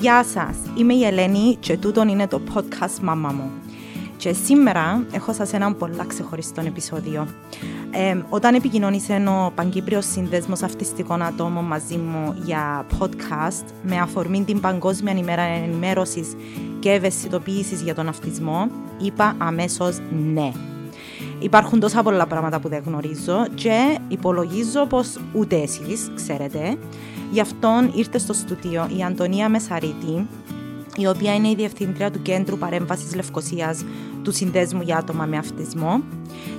Γεια σας, είμαι η Ελένη και τούτον είναι το podcast «Μάμα μου». Και σήμερα έχω σας έναν πολλά ξεχωριστό επεισόδιο. Όταν επικοινώνησε ο Παγκύπριος Σύνδεσμος Αυτιστικών Ατόμων μαζί μου για podcast με αφορμή την Παγκόσμια ημέρα ενημέρωσης και ευαισθητοποίησης για τον αυτισμό, είπα αμέσως ναι. Υπάρχουν τόσα πολλά πράγματα που δεν γνωρίζω και υπολογίζω πως ούτε εσείς ξέρετε. Γι' αυτόν ήρθε στο στούντιο η Αντωνία Μεσαρίτη, η οποία είναι η Διευθύντρια του Κέντρου Παρέμβασης Λευκωσίας του Συνδέσμου για άτομα με αυτισμό,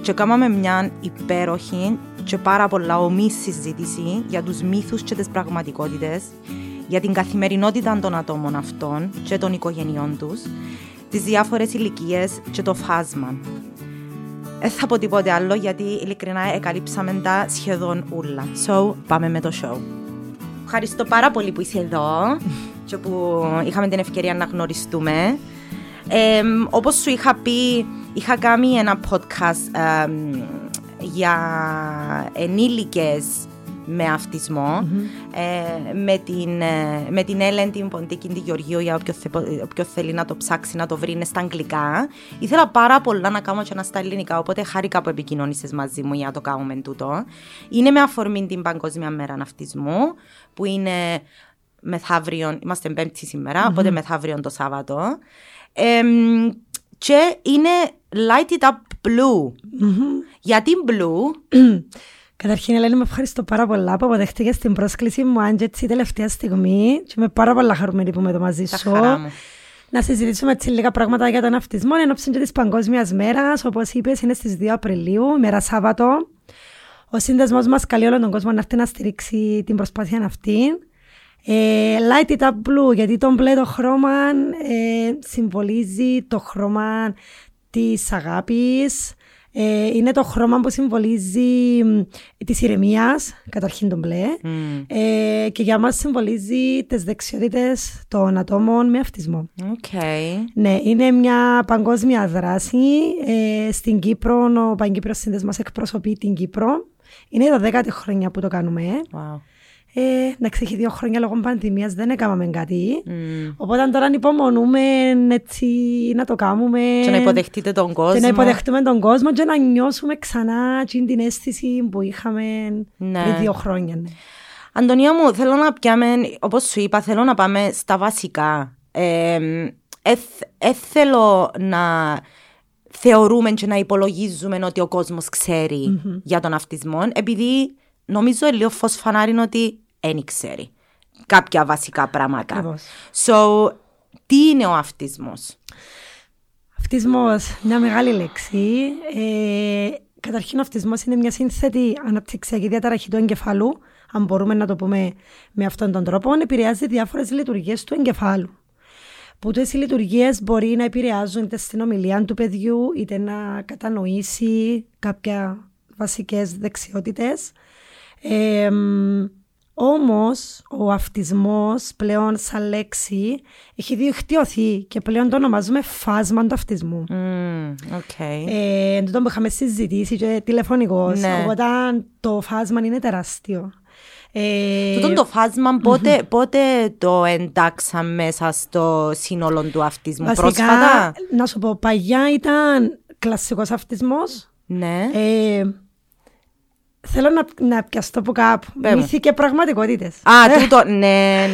και κάναμε μια υπέροχη και πάρα πολλά ομή συζήτηση για τους μύθους και τις πραγματικότητες, για την καθημερινότητα των ατόμων αυτών και των οικογενειών τους, τις διάφορες ηλικίες και το φάσμα. Δεν θα πω τίποτε άλλο γιατί ειλικρινά εκαλύψαμε τα σχεδόν όλα. So, πάμε με το show. Ευχαριστώ πάρα πολύ που είσαι εδώ και που είχαμε την ευκαιρία να γνωριστούμε. Όπως σου είχα πει, είχα κάνει ένα podcast για ενήλικες με αυτισμό, με την Ελένη Ποντίκη Γεωργίου, για όποιο θέλει να το ψάξει να το βρει, είναι στα αγγλικά. Ήθελα πάρα πολλά να κάνω και να στα ελληνικά, οπότε χάρηκα που επικοινώνησες μαζί μου για να το κάνουμε τούτο. Είναι με αφορμή την Παγκόσμια Μέρα Αυτισμού, που είναι μεθαύριον, είμαστε Πέμπτη σήμερα, οπότε μεθαύριον το Σάββατο. Και είναι light it up blue. Γιατί blue? Καταρχήν, Ελένη, με ευχαριστώ πάρα πολλά που αποδέχτηκες την πρόσκληση μου, αν και έτσι τελευταία στιγμή, και είμαι πάρα πολλά χαρούμενη που είμαι εδώ μαζί σου. Να συζητήσουμε έτσι λίγα πράγματα για τον αυτισμό εν ώψη και της Παγκόσμιας Μέρας. Όπως είπες, είναι στις 2 Απριλίου, ημέρα Σάββατο. Ο σύνδεσμός μας καλεί όλον τον κόσμο να έρθει να στηρίξει την προσπάθεια αυτή. Light it up blue, γιατί το μπλε το χρώμα συμβολίζει το χρώμα της αγάπης. Είναι το χρώμα που συμβολίζει της ηρεμίας, καταρχήν τον μπλε, και για μας συμβολίζει τις δεξιότητες των ατόμων με αυτισμό. Okay. Ναι, είναι μια παγκόσμια δράση. Στην Κύπρο, ο Παγκύπριος Σύνδεσμος εκπροσωπεί την Κύπρο. Είναι τα 10η χρόνια που το κάνουμε. Wow. Να ξέχει 2 χρόνια λόγω πανδημίας δεν έκαναμε κάτι. Οπότε τώρα ανυπομονούμε έτσι, να το κάνουμε. Και να υποδεχτείτε τον κόσμο. Και να υποδεχτούμε τον κόσμο και να νιώσουμε ξανά την αίσθηση που είχαμε πριν 2 χρόνια. Ναι. Αντωνία μου, θέλω να πιάμε, όπως σου είπα, θέλω να πάμε στα βασικά. Θέλω να θεωρούμε και να υπολογίζουμε ότι ο κόσμος ξέρει για τον αυτισμό, επειδή νομίζω λίγο φως φανάριν ότι δεν ξέρει κάποια βασικά πράγματα. Ακριβώς. So, τι είναι ο αυτισμός? Αυτισμός, μια μεγάλη λέξη. Καταρχήν, ο αυτισμός είναι μια σύνθετη αναπτυξιακή διαταραχή του εγκεφάλου, αν μπορούμε να το πούμε με αυτόν τον τρόπο. Επηρεάζει διάφορες λειτουργίες του εγκεφάλου. Που τις λειτουργίες μπορεί να επηρεάζουν είτε στην ομιλία του παιδιού, είτε να κατανοήσει κάποια βασικές δεξιότητες. Όμως ο αυτισμός πλέον σαν λέξη έχει δικτυωθεί και πλέον το ονομάζουμε φάσμα του αυτισμού. Okay. Εν τούτο που είχαμε συζητήσει και τηλεφωνικώς, οπότε το φάσμα είναι τεράστιο. Τούτο το φάσμα πότε το εντάξαμε μέσα στο σύνολο του αυτισμού? Βασικά, πρόσφατα, να σου πω, παγιά ήταν κλασικός αυτισμός. Ναι. Θέλω να πιαστώ που κάπου. Μύθοι και πραγματικότητες. Α, τούτο. Ναι.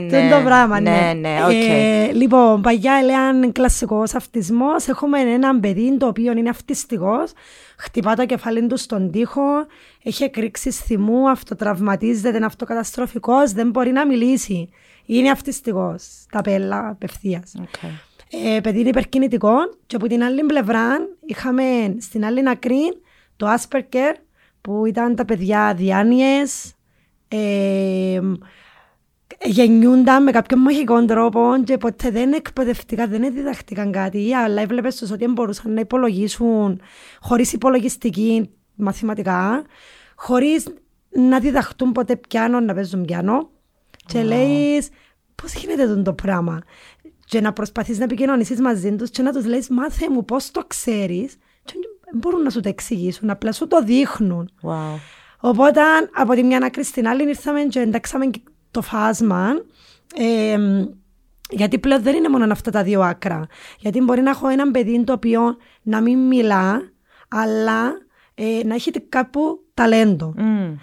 Τούτο πράγμα, ναι. Okay. Λοιπόν, παγιά έλεγαν κλασικός αυτισμός. Έχουμε έναν παιδί το οποίο είναι αυτιστικός. Χτυπά το κεφάλι του στον τοίχο. Έχει εκρήξεις θυμού. Αυτοτραυματίζεται. Είναι αυτοκαταστροφικός. Δεν μπορεί να μιλήσει. Είναι αυτιστικός. Τα πέλα απευθείας. Okay. Παιδί είναι υπερκινητικό. Και από την άλλη πλευρά είχαμε στην άλλη άκρη το Asperger, που ήταν τα παιδιά διάνοιες, γεννιούνταν με κάποιον μαγικό τρόπο και ποτέ δεν εκπαιδευτήκαν, δεν διδαχτήκαν κάτι, αλλά έβλεπες τους ότι μπορούσαν να υπολογίσουν χωρίς υπολογιστική μαθηματικά, χωρίς να διδαχτούν ποτέ πιάνο, να παίζουν πιάνο. Και λέεις, πώς γίνεται το πράγμα? Και να προσπαθείς να επικοινωνήσεις μαζί τους και να τους λέεις, μάθε μου πώς το ξέρεις. Μπορούν να σου το εξηγήσουν, απλά σου το δείχνουν. Wow. Οπότε από τη μια άκρη στην άλλη ήρθαμε και εντάξαμε το φάσμα. Γιατί πλέον δεν είναι μόνο αυτά τα δύο άκρα. Γιατί μπορεί να έχω έναν παιδί το οποίο να μην μιλά, αλλά να έχει κάπου ταλέντο. Mm.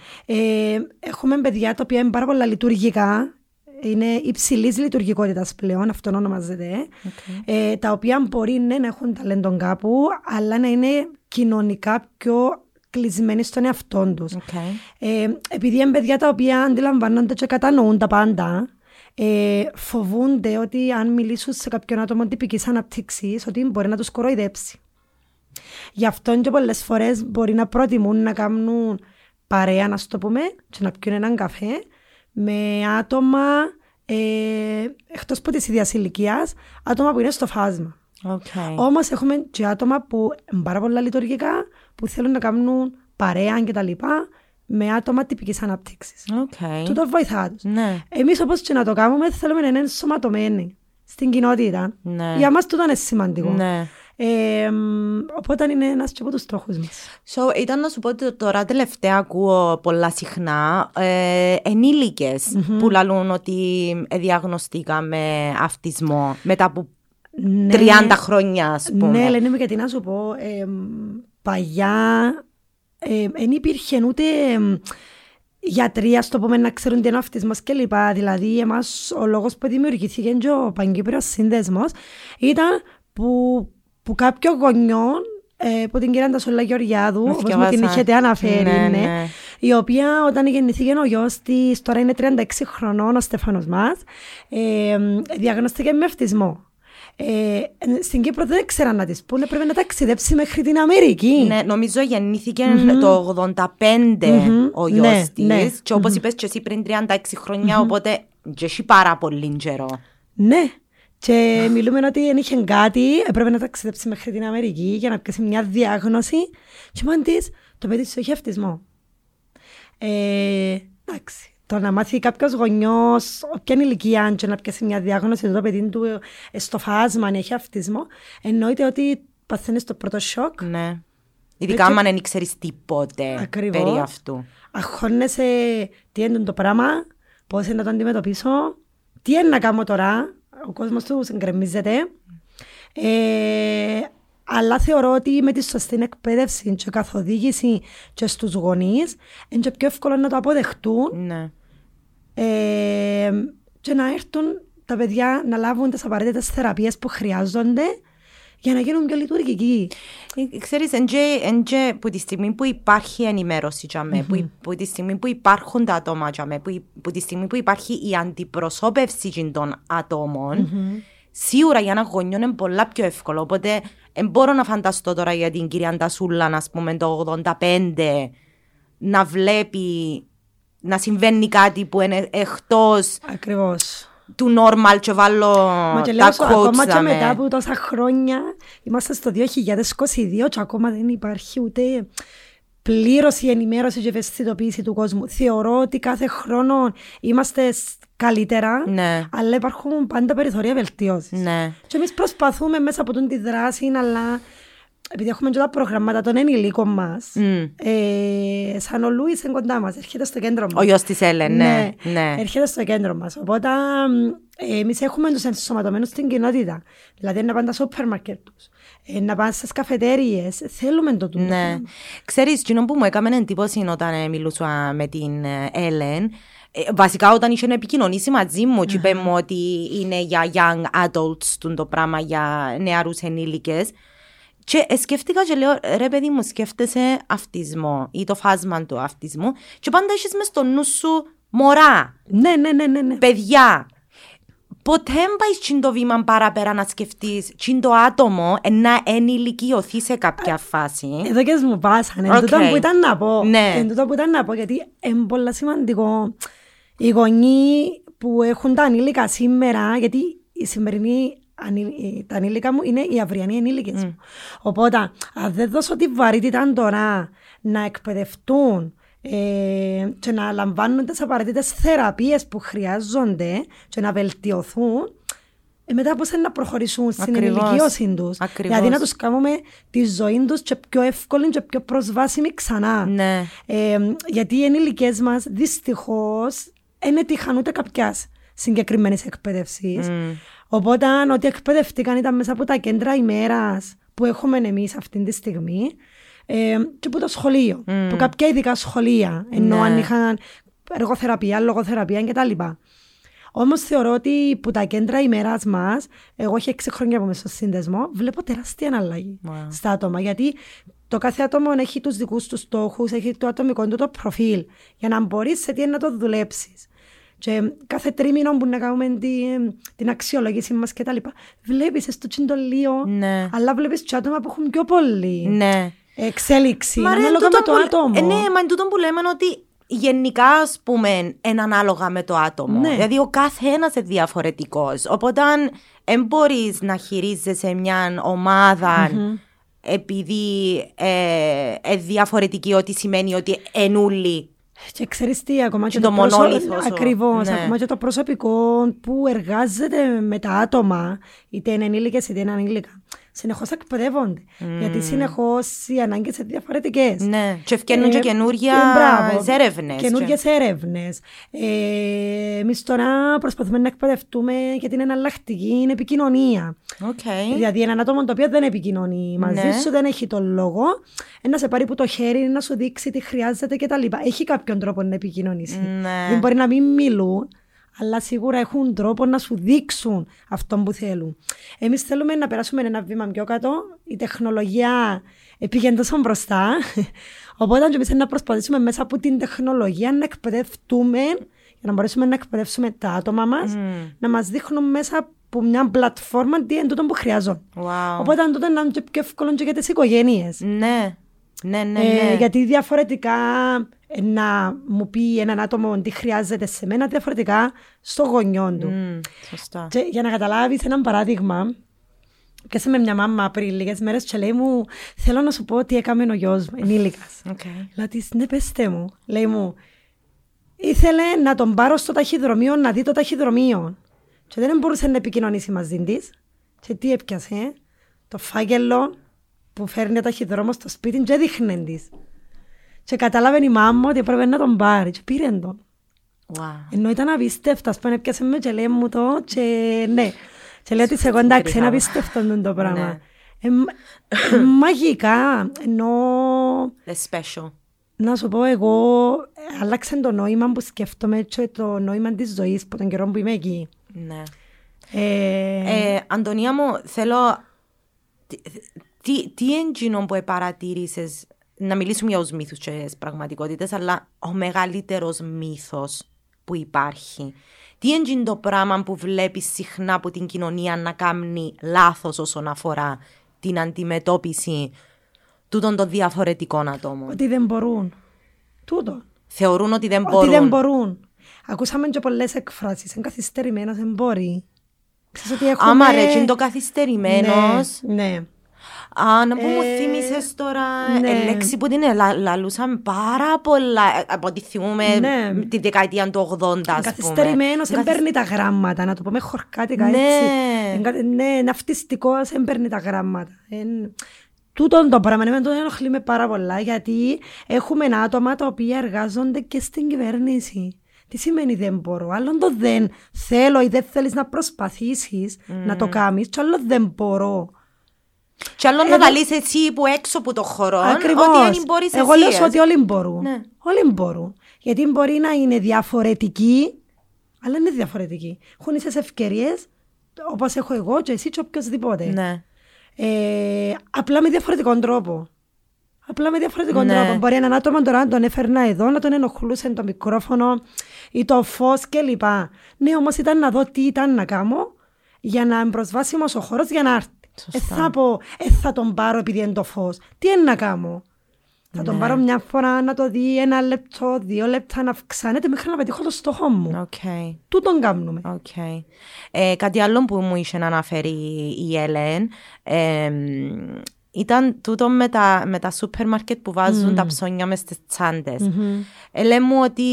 Έχουμε παιδιά τα οποία είναι πάρα πολλά λειτουργικά, είναι υψηλής λειτουργικότητας πλέον, αυτόν ονομάζεται, okay. Τα οποία μπορεί ναι, να έχουν ταλέντο κάπου, αλλά να είναι κοινωνικά πιο κλεισμένοι στον εαυτό τους. Okay. Επειδή είναι παιδιά τα οποία αντιλαμβάνονται και κατανοούν τα πάντα, φοβούνται ότι αν μιλήσουν σε κάποιον άτομο τυπικής αναπτύξης, ότι μπορεί να τους κοροϊδέψει. Γι' αυτό και πολλές φορές μπορεί να προτιμούν να κάνουν παρέα, να το πούμε, και να πιούν έναν καφέ με άτομα εκτός από της ίδιας ηλικίας, άτομα που είναι στο φάσμα. Okay. Όμως έχουμε και άτομα που είναι πάρα πολλά λειτουργικά, που θέλουν να κάνουν παρέα κτλ. Με άτομα τυπικής αναπτύξης. Okay. Τούτο βοηθά τους. Ναι. Εμείς όπως και να το κάνουμε θέλουμε να είναι ενσωματωμένοι στην κοινότητα. Ναι. Για μας τούτο είναι σημαντικό. Ναι. Οπότε είναι ένας από τους στόχους μας. Ήταν να σου πω ότι τώρα τελευταία ακούω πολλά συχνά ενήλικες mm-hmm. που λαλούν ότι διαγνωστήκαμε αυτισμό μετά από 30 χρόνια, ας πούμε. Ναι, λένε μου γιατί να σου πω. Παλιά δεν υπήρχε ούτε γιατροί, ας το πούμε, να ξέρουν τι είναι ο αυτισμός κλπ. Δηλαδή, εμάς ο λόγος που δημιουργήθηκε και ο Παγκύπριος Σύνδεσμος ήταν που κάποιο γονιό που την κυρία Αντασολά Γεωργιάδου, όπως μου την είχετε αναφέρει, ναι. η οποία όταν γεννηθήκε ο γιος της, τώρα είναι 36 χρονών, ο Στεφάνος μας, διαγνωστήκε με αυτισμό. Στην Κύπρο δεν ξέραν να της πούνε, πρέπει να ταξιδέψει μέχρι την Αμερική. Ναι, νομίζω γεννήθηκε mm-hmm. το 85 mm-hmm. ο γιος της, ναι. και όπως mm-hmm. είπες και εσύ πριν 36 χρόνια, mm-hmm. οπότε και έχει πάρα πολύ καιρό. Ναι. Και μιλούμε ότι αν είχε κάτι, έπρεπε να ταξιδέψει μέχρι την Αμερική για να πιάσει μια διάγνωση. Και μόνη της, το παιδί της έχει αυτισμό. Εντάξει, το να μάθει κάποιος γονιός, όποια ηλικία, αν και να πιάσει μια διάγνωση, το παιδί του στο φάσμα, αν έχει αυτισμό, εννοείται ότι παθαίνει στο πρώτο σοκ. Ναι. Ειδικά άμα δεν ξέρεις τίποτε ακριβώς, περί αυτού. Αγχώνεσαι τι είναι το πράγμα, πώς είναι να το αντιμετωπίσω, τι είναι να κάνω τώρα. Ο κόσμος του συγκρεμίζεται, αλλά θεωρώ ότι με τη σωστή εκπαίδευση και καθοδήγηση και στους γονείς είναι πιο εύκολο να το αποδεχτούν ναι. Και να έρθουν τα παιδιά να λάβουν τις απαραίτητες θεραπείες που χρειάζονται για να γίνουν πιο λειτουργικοί. Ξέρεις, από τη στιγμή που υπάρχει ενημέρωση για μέ, από τη στιγμή που υπάρχουν τα άτομα για μέ, από τη στιγμή που υπάρχει η αντιπροσώπευση των ατόμων, σίγουρα για ένα γονιό είναι πολλά πιο εύκολο. Οπότε, μπορώ να φανταστώ τώρα για την κυρία Αντασούλα, να πούμε, το 85, να βλέπει να συμβαίνει κάτι που είναι εκτός. Ακριβώς. Του normal και βάλω και τα κότσαμε. Ακόμα και μετά από τόσα χρόνια, είμαστε στο 2022 και ακόμα δεν υπάρχει ούτε πλήρως η ενημέρωση και ευαισθητοποίηση του κόσμου. Θεωρώ ότι κάθε χρόνο είμαστε καλύτερα, ναι. αλλά υπάρχουν πάντα περιθώρια βελτίωσης. Ναι. Και εμείς προσπαθούμε μέσα από την δράση, αλλά επειδή έχουμε και τα προγράμματα των ενηλίκων μας, σαν ο Λούις είναι κοντά μας, έρχεται στο κέντρο μας. Ο γιος της Έλεν, ναι. Έρχεται στο κέντρο μας. Οπότε εμείς έχουμε τους ενσωματωμένους στην κοινότητα. Δηλαδή να πάνε τα σούπερ μάρκετ τους, να πάνε στις καφετέριες. Θέλουμε το τούτο. Ναι. Ξέρεις, εκείνο που μου έκαμε εντύπωση όταν μιλούσα με την Έλεν, βασικά όταν είχε επικοινωνήσει μαζί μου και είπε μου ότι είναι για young adults το πράγμα, για νεαρούς ενήλικες. Και σκέφτηκα και λέω, ρε παιδί μου, σκέφτεσαι αυτισμό ή το φάσμα του αυτισμού και πάντα έχεις μες στο νου σου μωρά, ναι. παιδιά. Ποτέ δεν πάει το βήμα παραπέρα να σκεφτείς το άτομο να ενηλικιωθεί σε κάποια φάση. Εδώ και μου πάσανε, εν τούτο που ήταν να πω, γιατί είναι πολύ σημαντικό οι γονείς που έχουν τα ανήλικα σήμερα, γιατί η σημερινή τα ανήλικα μου είναι οι αυριανοί ενήλικες μου. Οπότε, αν δεν δώσω τη βαρύτητα τώρα να εκπαιδευτούν και να λαμβάνουν τις απαραίτητες θεραπείες που χρειάζονται και να βελτιωθούν, μετά πώς είναι να προχωρήσουν στην ενηλικίωση τους. Δηλαδή να τους κάνουμε τη ζωή τους και πιο εύκολη και πιο προσβάσιμη ξανά. Ναι. Γιατί οι ενήλικες μας δυστυχώς δεν έτυχαν ούτε κάποιας συγκεκριμένης εκπαίδευσης. Οπότε ό,τι εκπαιδευτήκαν ήταν μέσα από τα κέντρα ημέρας που έχουμε εμείς αυτή τη στιγμή και από το σχολείο, που κάποια ειδικά σχολεία, ενώ αν είχαν εργοθεραπεία, λογοθεραπεία κτλ. Όμως θεωρώ ότι που τα κέντρα ημέρας μας, εγώ έχω 6 χρόνια που είμαι στο σύνδεσμο, βλέπω τεράστια αναλλαγή στα άτομα. Γιατί το κάθε άτομο έχει τους δικούς του στόχους, έχει το ατομικό του το προφίλ, για να μπορείς σε τι να το δουλέψεις. Και κάθε τρίμηνο που να κάνουμε την αξιολόγηση μας κτλ. Βλέπεις στο τσιντολίο, αλλά βλέπεις και άτομα που έχουν πιο πολύ εξέλιξη. Ανάλογα με το άτομο. Ναι, μα είναι τούτο που λέμε ότι γενικά, ας πούμε, είναι ανάλογα με το άτομο. Ναι. Δηλαδή, ο καθένας είναι διαφορετικός. Οπότε, δεν μπορείς να χειρίζεσαι μια ομάδα επειδή διαφορετική, ότι σημαίνει ότι ενούλη. Και ξέρεις τι, ακόμα και το μονόλιθος. Ακριβώς, ακόμα και το προσωπικό που εργάζεται με τα άτομα, είτε είναι ενήλικες είτε είναι ανήλικα, συνεχώς εκπαιδεύονται. Γιατί συνεχώς οι ανάγκες είναι διαφορετικές. Ναι, και ευκαινούν και καινούργιες έρευνες. Καινούργιες έρευνες. Εμείς τώρα προσπαθούμε να εκπαιδευτούμε για την εναλλακτική επικοινωνία. Δηλαδή, έναν άτομο το οποίο δεν επικοινωνεί μαζί σου, δεν έχει τον λόγο, να σε πάρει που το χέρι, να σου δείξει τι χρειάζεται κτλ. Έχει κάποιον τρόπο να επικοινωνήσει. Δεν μπορεί να μην μιλούν, αλλά σίγουρα έχουν τρόπο να σου δείξουν αυτό που θέλουν. Εμείς θέλουμε να περάσουμε ένα βήμα πιο κάτω. Η τεχνολογία πήγαινε τόσο μπροστά. Οπότε, εμείς να προσπαθήσουμε μέσα από την τεχνολογία να εκπαιδευτούμε, για να μπορέσουμε να εκπαιδεύσουμε τα άτομα μας, να μας δείχνουν μέσα από μια πλατφόρμα τι είναι τούτο που χρειάζονται. Οπότε, τότε να είναι και πιο εύκολο και για τις οικογένειες. Γιατί διαφορετικά να μου πει έναν άτομο τι χρειάζεται σε μένα, διαφορετικά στο γονιό του. Σωστά. Και για να καταλάβεις ένα παράδειγμα, πιάσε με μια μάμα πριν λίγες μέρες και λέει μου, θέλω να σου πω τι έκαμε ο γιος μου, ενήλικας. Λέω της, ναι πέστε μου. Λέει μου, ήθελε να τον πάρω στο ταχυδρομείο, να δει το ταχυδρομείο. Και δεν μπορούσε να επικοινωνήσει μαζί της. Και τι έπιασε, το φάκελο που φέρνει ο ταχυδρόμος στο σπίτι και έδειχνε της. Και κατάλαβε η μάμμα ότι έπρεπε να τον πάρει και πήρε τον. Ενώ ήταν απίστευτος, πάνε έπιασε με και λέει μου το και ναι. Και λέει ότι εγώ εντάξει, είναι απίστευτο το πράγμα. Μαγικά, ενώ... special. Να σου πω, εγώ άλλαξε το νόημα που σκέφτομαι και το νόημα της ζωής από τον καιρό που είμαι εκεί. Αντωνία μου, θέλω... Τι εγγύνο που παρατήρησες, να μιλήσουμε για τους μύθους και τις πραγματικότητες, αλλά ο μεγαλύτερος μύθος που υπάρχει. Τι εγγύνο το πράγμα που βλέπεις συχνά από την κοινωνία να κάνει λάθος όσον αφορά την αντιμετώπιση τούτων των διαφορετικών ατόμων. Ότι δεν μπορούν. Τούτο. Θεωρούν ότι δεν μπορούν. Ότι δεν μπορούν. Ακούσαμε και πολλές εκφράσεις. Είναι καθυστερημένος, δεν μπορεί. Έχουμε... Άμα ρε, είναι το καθυστερημένος. Ναι. Να μου θύμισες τώρα λέξη που την λαλούσαμε πάρα πολλά από ό,τι θυμούμε τη δεκαετία του 80. Καθυστερημένος, δεν παίρνει τα γράμματα, να το πούμε χορκάτικα έτσι. Ναι, αυτιστικός, δεν παίρνει τα γράμματα. Τούτον το πράγμα με τον ενοχλεί με πάρα πολλά, γιατί έχουμε άτομα τα οποία εργάζονται και στην κυβέρνηση. Τι σημαίνει δεν μπορώ, άλλον το δεν θέλω ή δεν θέλεις να προσπαθήσεις να το κάνεις, και άλλο δεν μπορώ. Και άλλο να λες εσύ που έξω από το χώρο, ότι αν μπορείς εσύ. Εγώ λέω ότι όλοι μπορούν. Ναι. Όλοι μπορούν. Γιατί μπορεί να είναι διαφορετικοί, αλλά είναι διαφορετικοί. Έχουν ίσες ευκαιρίες, όπως έχω εγώ και εσύ και οποιοδήποτε. Ναι. Απλά με διαφορετικό τρόπο. Μπορεί έναν άτομο τώρα να τον έφερνα εδώ, να τον ενοχλούσε το μικρόφωνο ή το φως κλπ. Ναι, όμως ήταν να δω τι ήταν να κάνω για να είναι προσβάσιμος ο χώρος για να έρθει. Θα πω, θα τον πάρω επειδή είναι το φως. Τι είναι να κάνω. Θα τον πάρω μια φορά να το δει 1 λεπτό, 2 λεπτά, να αυξάνεται μέχρι να πετύχω το στόχο μου. Του τον κάνουμε. Κάτι άλλο που μου είχε να αναφέρει η Ελένη ήταν τούτο με τα σούπερ μάρκετ που βάζουν τα ψώνια μες στις τσάντες. Λέμε μου ότι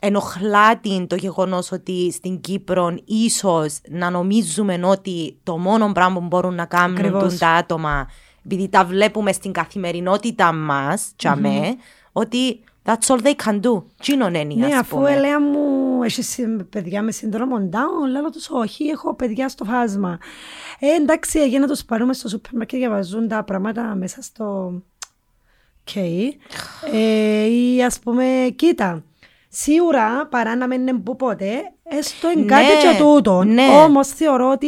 ενοχλάται το γεγονός ότι στην Κύπρο ίσως να νομίζουμε ότι το μόνο πράγμα που μπορούν να κάνουν τα άτομα, επειδή τα βλέπουμε στην καθημερινότητα μας, τσαμέ, ότι that's all they can do. Τσίνον είναι, ας πούμε. Ναι, αφού έλεγα μου... μου, έχεις παιδιά με σύνδρομο Down? Λέω τους όχι, έχω παιδιά στο φάσμα. Εντάξει, για να τους πάρουμε στο σούπερ μάρκετ και βάζουν τα πράγματα μέσα στο... Okay. Ή ας πούμε, κοίτα, σίγουρα παρά να μην πω ποτέ, έστω είναι κάτι και τούτο. Ναι. Όμως θεωρώ ότι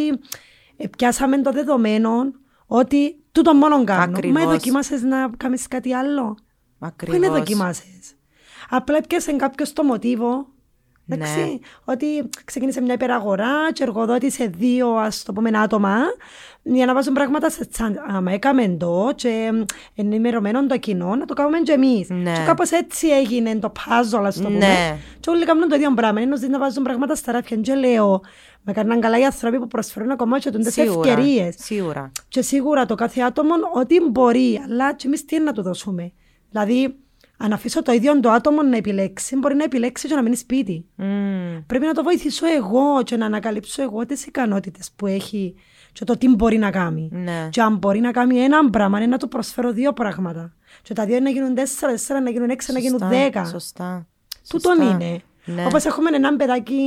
πιάσαμε το δεδομένο ότι τούτο μόνο κάνω. Ακριβώς. Μα δοκιμάσες να κάνεις κάτι άλλο? Ακριβώς. Πού είναι δοκιμάσες? Απλά πιάσε κάποιος το μοτίβο, εντάξει, ναι, ότι ξεκίνησε μια υπεραγορά και εργοδότησε δύο, ας το πούμε, άτομα για να βάζουν πράγματα σε τσάντα. Άμα έκαμε εδώ και ενημερωμένο το κοινό, να το κάνουμε και εμείς. Ναι. Και κάπως έτσι έγινε το puzzle, ας το πούμε. Ναι. Και όλοι κάνουν το ίδιο πράγμα, ενώ να βάζουν πράγματα στα ράφια. Και λέω, με κάνουν καλά οι άνθρωποι που προσφέρουν ακόμα και τούντες ευκαιρίες. Σίγουρα. Και σίγουρα το κάθε άτομο ό,τι μπορεί, αλλά και εμείς τι είναι να του δώσουμε. Δηλαδή, αν αφήσω το ίδιο το άτομο να επιλέξει, μπορεί να επιλέξει και να μείνει σπίτι. Mm. Πρέπει να το βοηθήσω εγώ και να ανακαλύψω εγώ τις ικανότητες που έχει και το τι μπορεί να κάνει. Ναι. Και αν μπορεί να κάνει ένα πράγμα, να του προσφέρω δύο πράγματα. Και τα δύο να γίνουν 4, να γίνουν 6, να γίνουν 10. Σωστά. Τούτον είναι. Ναι. Όπως έχουμε έναν παιδάκι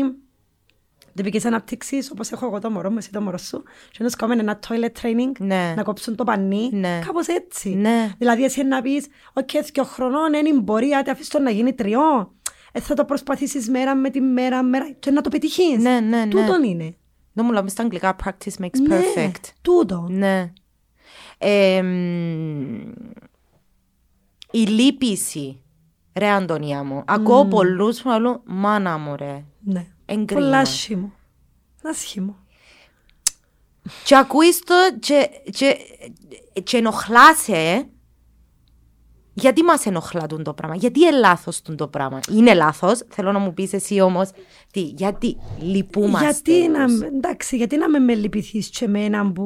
τοπικής ανάπτυξης, όπως έχω εγώ το μωρό μου, εσύ το μωρό σου, και να σκάμε ένα toilet training, ναι, να κόψουν το πανί, ναι, κάπως έτσι. Ναι. Δηλαδή εσύ να πεις, «Οκ, 2 χρονών, είναι η πορεία, τι αφήσεις τον να γίνει 3, θα το προσπαθήσεις μέρα με τη μέρα, και να το πετυχείς». Ναι, ναι, ναι. Τούτον είναι. Δεν μου λέμε στα αγγλικά, practice makes perfect. Ναι, τούτο. Ναι. Η λύπηση, ρε Αντωνία μου, ακούω πολλούς που λένε, «Μάνα μου, ρε». Ναι. Πολλά άσχημο. Άσχημο. Και ακούεις το και ενοχλάσαι. Γιατί μας ενοχλάτουν το πράγμα? Γιατί είναι λάθος το πράγμα? Είναι λάθος, θέλω να μου πεις εσύ όμως τι, γιατί λυπούμαστε? Γιατί να με λυπηθείς και εμένα που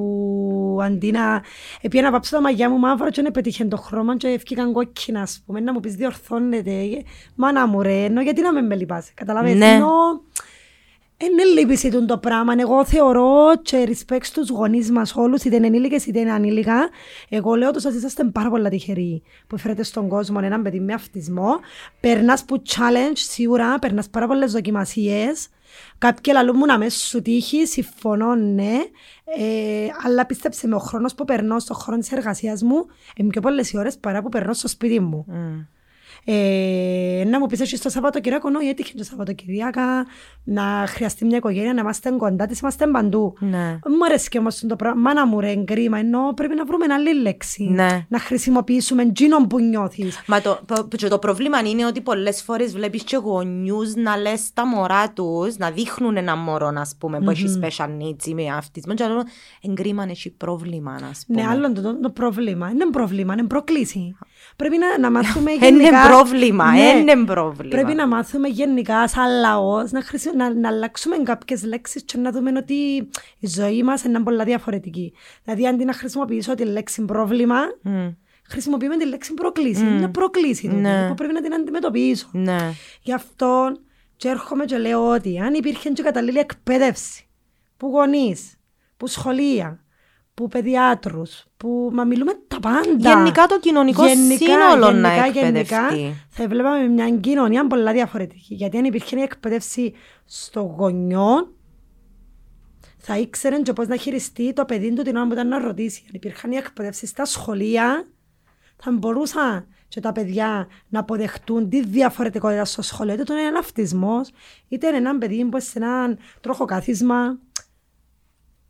αντί να επειδή να βάψω τα μαγιά μου μαύρα και να πετύχει το χρώμα και ευκήκαν κόκκινα, ας πούμε, να μου πεις διορθώνεται, μάνα μου ρε, ενώ γιατί να με λυπάσαι, καταλαβαίνεις? Ναι. Ενώ είναι λύπηση το πράγμα. Εγώ θεωρώ και respect στους γονείς μας όλους, είτε είναι ενήλικες είτε είναι ανήλικα. Εγώ λέω ότι σας είσαστε πάρα πολλά τυχεροί που φέρετε στον κόσμο έναν παιδί με αυτισμό. Περνάς που challenge σίγουρα, περνάς πάρα πολλές δοκιμασίες. Κάποιοι λαλούν μου να με σου τύχει, συμφωνώ, ναι. Αλλά πίστεψε με, ο χρόνος που περνώ στον χρόνο της εργασίας μου είναι πιο πολλές ώρες παρά που περνώ στο σπίτι μου. Mm. Να μου πεις εσύ στο Σαββατοκυριακό, ναι, έτυχε το Σαββατοκυριακό να χρειαστεί μια οικογένεια, να είμαστε κοντά της, είμαστε παντού. Ναι. Μου αρέσει και όμως το πράγμα, μάνα μου ρε, εγκρίμα, ενώ πρέπει να βρούμε άλλη λέξη. Ναι. Να χρησιμοποιήσουμε τζίνον που νιώθεις. Μα το πρόβλημα είναι ότι πολλές φορές βλέπεις και γονιούς να λες στα μωρά τους, να δείχνουν ένα μωρό, ας πούμε, που έχει special needs ή με αυτισμό, και να λένε εγκρίμα, έχει πρόβλημα, ας πούμε. Ναι, άλλο το πρόβλημα. Είναι πρόβλημα, είναι πρόκληση. Πρέπει να μάθουμε γενικά. Είναι πρόβλημα, είναι πρόβλημα. Πρέπει να μάθουμε γενικά σαν λαός να αλλάξουμε κάποιες λέξεις και να δούμε ότι η ζωή μας είναι πολύ διαφορετική. Δηλαδή, αντί να χρησιμοποιήσω τη λέξη πρόβλημα, χρησιμοποιούμε τη λέξη πρόκληση. Είναι πρόκληση που πρέπει να την αντιμετωπίσω. Γι' αυτό και έρχομαι και λέω ότι αν υπήρχε και καταλληλή εκπαίδευση που γονείς, που σχολεία, που παιδιάτρους, που μα μιλούμε τα πάντα. Γενικά το κοινωνικό σύνολο να εκπαιδευτεί. Θα βλέπαμε μια κοινωνία πολλά διαφορετική. Γιατί αν υπήρχε μια εκπαίδευση στο γονιό, θα ήξερε και πώς να χειριστεί το παιδί του την ώρα που ήταν να ρωτήσει. Αν υπήρχαν οι εκπαιδεύσεις στα σχολεία, θα μπορούσαν και τα παιδιά να αποδεχτούν τη διαφορετικότητα στο σχολείο. Είτε είναι ένα αυτισμός, είτε είναι ένα παιδί που έχει έναν τροχοκάθισμα.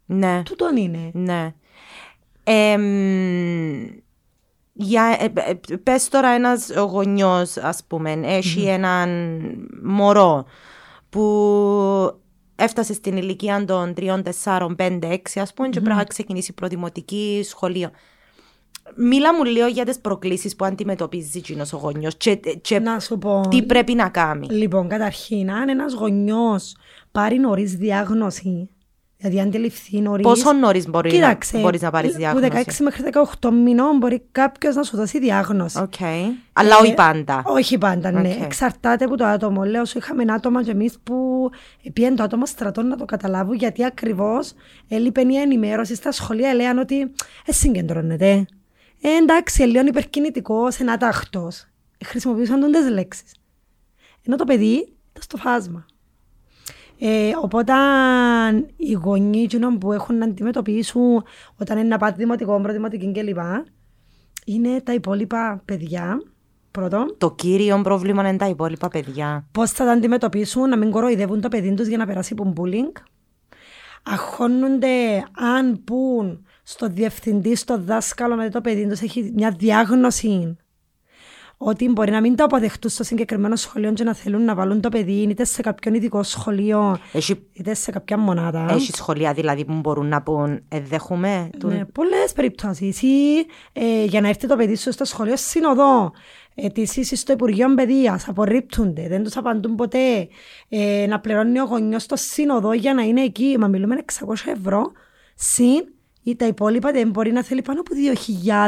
Ναι. Τούτον είναι. Ναι. Πες τώρα ένας γονιός, ας πούμε, έχει έναν μωρό που έφτασε στην ηλικία των 3, 4, 5, 6, ας πούμε, και πρέπει να ξεκινήσει προδημοτική, σχολείο. Μίλα μου λίγο για τις προκλήσεις που αντιμετωπίζει εκείνος ο γονιός και να σου πω, τι πρέπει να κάνει. Λοιπόν, καταρχήν, αν ένας γονιός πάρει νωρίς διάγνωση, δηλαδή αντιληφθεί νωρίς. Πόσο νωρίς μπορείς να πάρεις διάγνωση? Από 16 μέχρι 18 μηνών μπορεί κάποιος να σου δώσει διάγνωση. Okay. Αλλά όχι πάντα. Όχι πάντα, ναι. Okay. Εξαρτάται από το άτομο. Λέω σου είχαμε ένα άτομα και εμείς που πήγαινε το άτομο στρατών να το καταλάβουν γιατί ακριβώς έλειπε μια ενημέρωση στα σχολεία. Λέγαν ότι συγκεντρώνεται. Εντάξει, ελίον υπερκινητικός, ενάταχτος. Χρησιμοποιούσαν τούντες λέξεις. Ενώ το παιδί ήταν στο φάσμα. Οπότε οι γονείς που έχουν να αντιμετωπίσουν όταν είναι να πάτε δημοτικό, προδημοτική κλπ. Είναι τα υπόλοιπα παιδιά. Πρώτον. Το κύριο πρόβλημα είναι τα υπόλοιπα παιδιά. Πώς θα τα αντιμετωπίσουν, να μην κοροϊδεύουν το παιδί τους για να περάσει από bullying. Αγχώνονται αν πουν στο διευθυντή, στο δάσκαλο, ότι το παιδί τους έχει μια διάγνωση. Ότι μπορεί να μην το αποδεχτούν στο συγκεκριμένο σχολείο και να θέλουν να βάλουν το παιδί είτε σε κάποιον ειδικό σχολείο, είτε σε κάποια μονάδα. Έχει σχολεία δηλαδή που μπορούν να πούν δέχομαι. Ναι, πολλές περιπτώσεις. Ή για να έρθει το παιδί σου στο σχολείο, συνοδό. Αιτήσεις στο Υπουργείο Παιδείας απορρίπτονται, δεν τους απαντούν ποτέ. Να πληρώνει ο γονιός το σύνοδο για να είναι εκεί. Μα μιλούμε 600 ευρώ, συν ή τα υπόλοιπα δεν μπορεί να θέλει πάνω από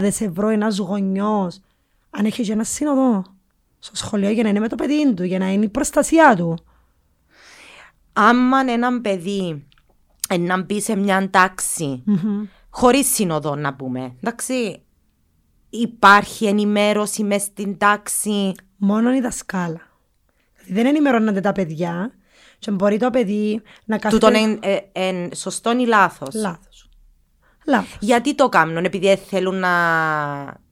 2.000 ευρώ ένας γονιός. Αν έχει και ένα σύνοδο στο σχολείο για να είναι με το παιδί του, για να είναι η προστασία του. Άμα έναν παιδί να μπει σε μια τάξη, χωρίς σύνοδο να πούμε, εντάξει, υπάρχει ενημέρωση μες στην τάξη? Μόνο η δασκάλα. Δεν ενημερώνονται τα παιδιά και μπορεί το παιδί να κάθεται... Τούτον σωστόν ή λάθος? Λάθος. Γιατί το κάνουν, επειδή θέλουν να...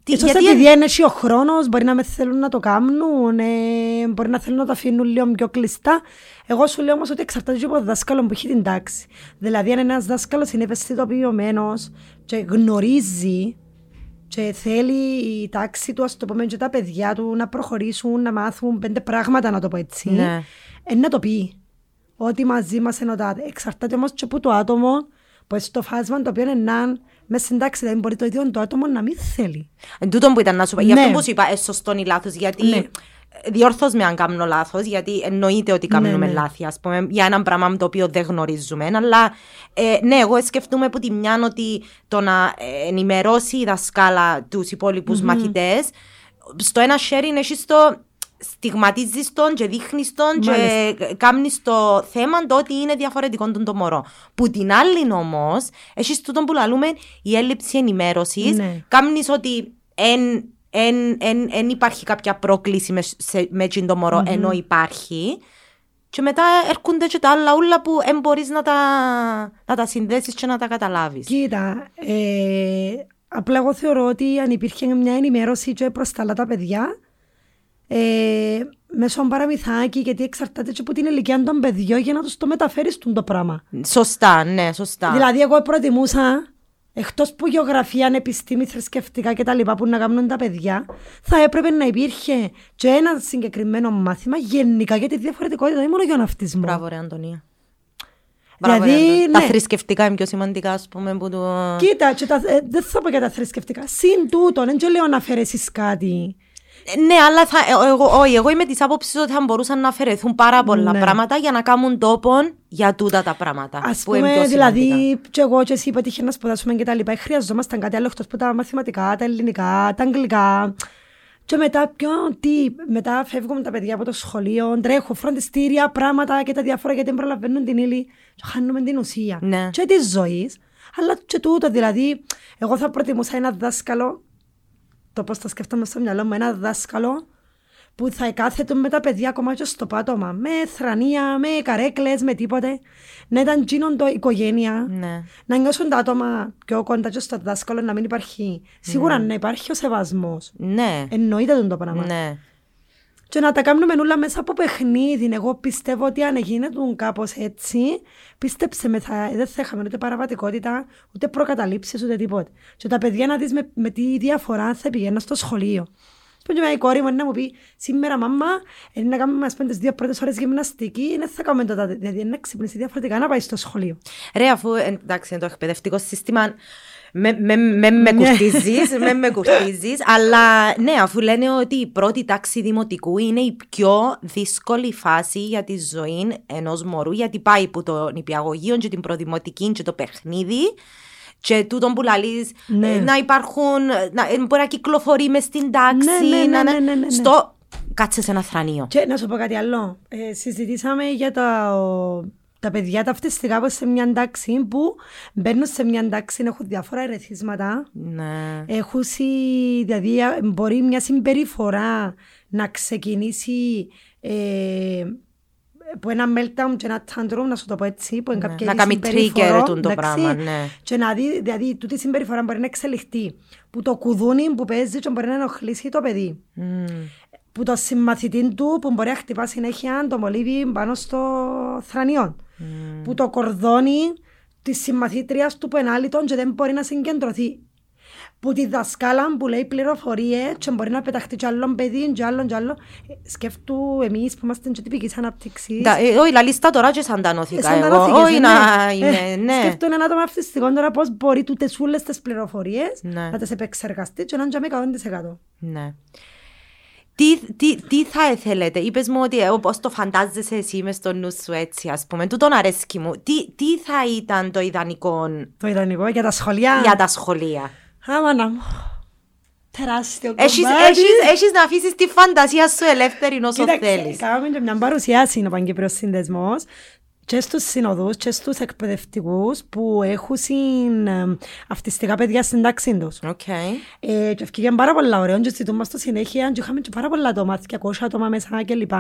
Ίσως επειδή είναι ο χρόνος, μπορεί να με θέλουν να το κάνουν, μπορεί να θέλουν να το αφήνουν λίγο πιο κλειστά. Εγώ σου λέω όμως ότι εξαρτάται από το δάσκαλο που έχει την τάξη. Δηλαδή αν ένας δάσκαλος είναι ευαισθητοποιημένος και γνωρίζει και θέλει η τάξη του, ας το πούμε, και τα παιδιά του να προχωρήσουν, να μάθουν 5 πράγματα, να το πω έτσι, ναι. Να το πει ότι μαζί μας ενωτάται. Εξαρτάται όμως και από το άτομο που είναι στο φάσμα το οποίο είναι έναν με συντάξει, δηλαδή μπορεί το ίδιο το άτομο να μην θέλει. Εν τούτον που ήταν να σου πω, ναι. Γι' αυτό που σου είπα, σωστόν ή λάθος, γιατί ναι. Διόρθως με αν κάνω λάθος, γιατί εννοείται ότι κάνουμε λάθη, ας πούμε, για έναν πράγμα το οποίο δεν γνωρίζουμε. Αλλά ναι, εγώ σκεφτούμε από τη μια ότι το να ενημερώσει η δασκάλα τους υπόλοιπους μαθητές, στο ένα sharing έχεις το... στιγματίζεις τον και δείχνεις τον και κάνεις το θέμα το ότι είναι διαφορετικό τον το μωρό. Που την άλλη όμως, έχεις τούτον που λαλούμε η έλλειψη ενημέρωσης, ναι. Κάνεις ότι εν υπάρχει κάποια πρόκληση με το μωρό, ενώ υπάρχει. Και μετά έρχονται και τα άλλα όλα που εν μπορείς να τα συνδέσεις και να τα καταλάβεις. Κοίτα, απλά εγώ θεωρώ ότι αν υπήρχε μια ενημέρωση και προς τα άλλα τα παιδιά, μέσω παραμυθάκι, γιατί εξαρτάται από την ηλικία των παιδιών για να τους το μεταφέρεις το πράγμα. Σωστά, ναι, σωστά. Δηλαδή, εγώ προτιμούσα, εκτός που γεωγραφία, επιστήμη, θρησκευτικά κτλ. Που να κάνουν τα παιδιά, θα έπρεπε να υπήρχε και ένα συγκεκριμένο μάθημα γενικά για τη διαφορετικότητα, ή μόνο για τον αυτισμό. Μπράβο, ρε Αντωνία. Δηλαδή, ναι. Τα θρησκευτικά είναι πιο σημαντικά, ας πούμε. Που το... Κοίτα, δεν θα πω για τα θρησκευτικά. Συν τούτον, δεν το λέω να αφαιρέσει κάτι. Ναι, αλλά εγώ είμαι της άποψης ότι θα μπορούσαν να αφαιρεθούν πάρα πολλά πράγματα για να κάνουν τόπον για τούτα τα πράγματα. Ας πούμε, δηλαδή, και εγώ και εσύ πετύχε να σπουδάσουμε και τα λοιπά. Χρειαζόμασταν κάτι άλλο εκτός που τα μαθηματικά, τα ελληνικά, τα αγγλικά. Και μετά, μετά φεύγουν τα παιδιά από το σχολείο, τρέχουν φροντιστήρια, πράγματα και τα διάφορα γιατί δεν προλαβαίνουν την ύλη. Και χάνουμε την ουσία. Ναι. Και τη ζωή, αλλά και τούτο. Δηλαδή, εγώ θα προτιμούσα ένα δάσκαλο. Το πώς θα σκεφτόμαι στο μυαλό μου, ένα δάσκαλο που θα εκάθεται με τα παιδιά ακόμα και στο πάτωμα. Με θρανία, με καρέκλες, με τίποτε. Να ήταν γίνοντο οικογένεια. Ναι. Να νιώσουν τα άτομα πιο κοντά και στο δάσκαλο, να μην υπάρχει. Σίγουρα να υπάρχει ο σεβασμός. Ναι. Εννοείται τον το πράγμα. Ναι. Και να τα κάνουμε όλα μέσα από παιχνίδι. Εγώ πιστεύω ότι αν γίνεται κάπως έτσι, πίστεψε με, δεν θα είχαμε ούτε παραβατικότητα, ούτε προκαταλήψεις, ούτε τίποτα. Και τα παιδιά να δεις με τι διαφορά θα πηγαίνουν στο σχολείο. Πούμε, η κόρη μου να μου πει: σήμερα, μαμά, είναι να κάνουμε τις 2 πρώτες ώρες γυμναστική, δεν θα κάνουμε τότε. Δηλαδή, να ξυπνήσει διαφορετικά να πάει στο σχολείο. Ρε, αφού εντάξει, το εκπαιδευτικό σύστημα. Με κουρτίζεις, αλλά ναι, αφού λένε ότι η πρώτη τάξη δημοτικού είναι η πιο δύσκολη φάση για τη ζωή ενός μωρού, γιατί πάει που το νηπιαγωγείο και την προδημοτική και το παιχνίδι και τούτον που λαλείς, να υπάρχουν, μπορεί να κυκλοφορεί μες στην τάξη, στο κάτσε σε ένα θρανείο. Και να σου πω κάτι άλλο, συζητήσαμε για τα παιδιά τα αυτιστικά που σε μια τάξη που μπαίνουν σε μια τάξη έχουν διάφορα ερεθίσματα. Ναι. Έχουν, δηλαδή μπορεί μια συμπεριφορά να ξεκινήσει που ένα meltdown και ένα tantrum, να σου το πω έτσι, που είναι κάποια να κάνει trigger το πράγμα, ναι. Και να δει, δηλαδή, τούτη η συμπεριφορά μπορεί να εξελιχθεί, που το κουδούνι που παίζει και μπορεί να ενοχλήσει το παιδί. Mm. Που το συμμαθητή του που μπορεί να χτυπά συνέχεια το μολύβι πάνω στο θρανιό. Mm. Που το κορδόνι της συμμαθήτριας του που είναι άλυτον και δεν μπορεί να συγκεντρωθεί. Που τη δασκάλα που λέει πληροφορίες και μπορεί να πεταχτεί κι άλλον παιδί κι άλλον κι άλλον. Σκέφτου εμείς που είμαστε και τυπικής ανάπτυξης. Όχι, λαλείς λίστα τώρα και σαν τα νόθηκα εγώ. Όχι να είμαι, ναι. Σκέφτου έναν άτομο αυτιστικό τώρα πώς μπορεί τούτες όλες τις πληροφορίες να τις επεξεργαστεί και να είναι και 100%. Ναι. Τι θα ήθελετε, είπες μου ότι όπως το φαντάζεσαι εσύ μες στο νου σου έτσι ας πούμε, τούτον αρέσκει μου. Τι θα ήταν το ιδανικό? Το ιδανικό για τα σχολεία. Για τα σχολεία. Αμάνα μου, τεράστιο κομμάτι. Έχεις να αφήσεις τη φαντασία σου ελεύθερη όσο θέλεις. Κάναμε και μια παρουσιάση ο Παγκύπριος Σύνδεσμος και στους συνοδούς και στους εκπαιδευτικούς που έχουν αυτιστικά παιδιά στην τάξη τους. Okay. Και ευκήγαν πάρα πολλά ωραίων και ζητούν μας το συνέχεια και είχαμε και πάρα πολλά άτομα, 200 άτομα μέσα κλπ.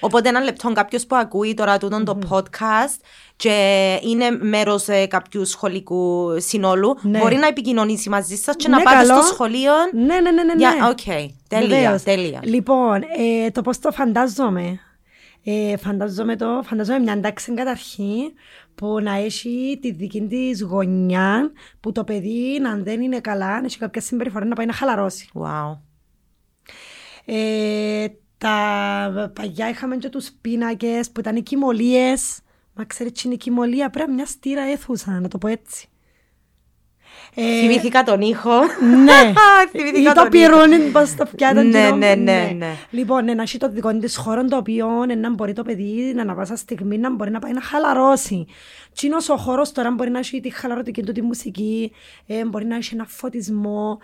Οπότε ένα λεπτό κάποιος που ακούει τώρα τούτον το podcast και είναι μέρος κάποιου σχολικού συνόλου, ναι, μπορεί να επικοινωνήσει μαζί σας και ναι, να πάτε στο σχολείο. Ναι. Για... Okay. Τέλεια. Λοιπόν, το πώς το φαντάζομαι. Φαντάζομαι μια τάξη καταρχήν που να έχει τη δική της γωνιά, που το παιδί αν δεν είναι καλά, έχει κάποια συμπεριφορά να πάει να χαλαρώσει. Wow. Τα παγιά είχαμε και τους πίνακες που ήταν οι κοιμωλίες. Μα ξέρετε, είναι η κοιμωλία, πρέπει μια στήρα αίθουσα, να το πω έτσι. Θυμήθηκα τον ήχο. Ναι. Ή το πυρούνι, πώς τα πιάταν. Ναι. Λοιπόν, να έχει το δικό της χώρο το οποίο να μπορεί το παιδί να πάσα στιγμή να μπορεί να πάει να χαλαρώσει. Τσίνος ο χώρος τώρα μπορεί να έχει τη χαλαρωτική του τη μουσική, μπορεί να έχει ένα φωτισμό,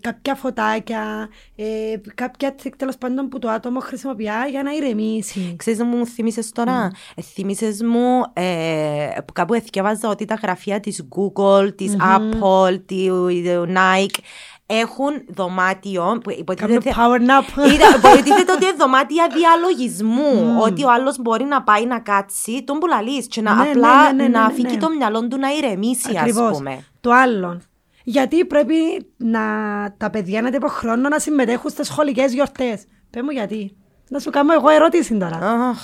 κάποια φωτάκια, κάποια τέλος πάντων που το άτομο χρησιμοποιεί για να ηρεμήσει. Ξέρεις να μου θυμίσες τώρα, θυμίσες μου κάπου εθιέβαζα ότι τα γραφεία της Google, της Apple, της Nike έχουν δωμάτιο που υποτίθεται ότι δωμάτια διαλογισμού, ότι ο άλλος μπορεί να πάει να κάτσει τον πουλαλείς και να απλά να φύγει το μυαλό του να ηρεμήσει, ας πούμε. Το άλλο. Γιατί πρέπει τα παιδιά να τέπω χρόνο να συμμετέχουν στις σχολικές γιορτές. Πες μου γιατί. Να σου κάνω εγώ ερώτηση τώρα.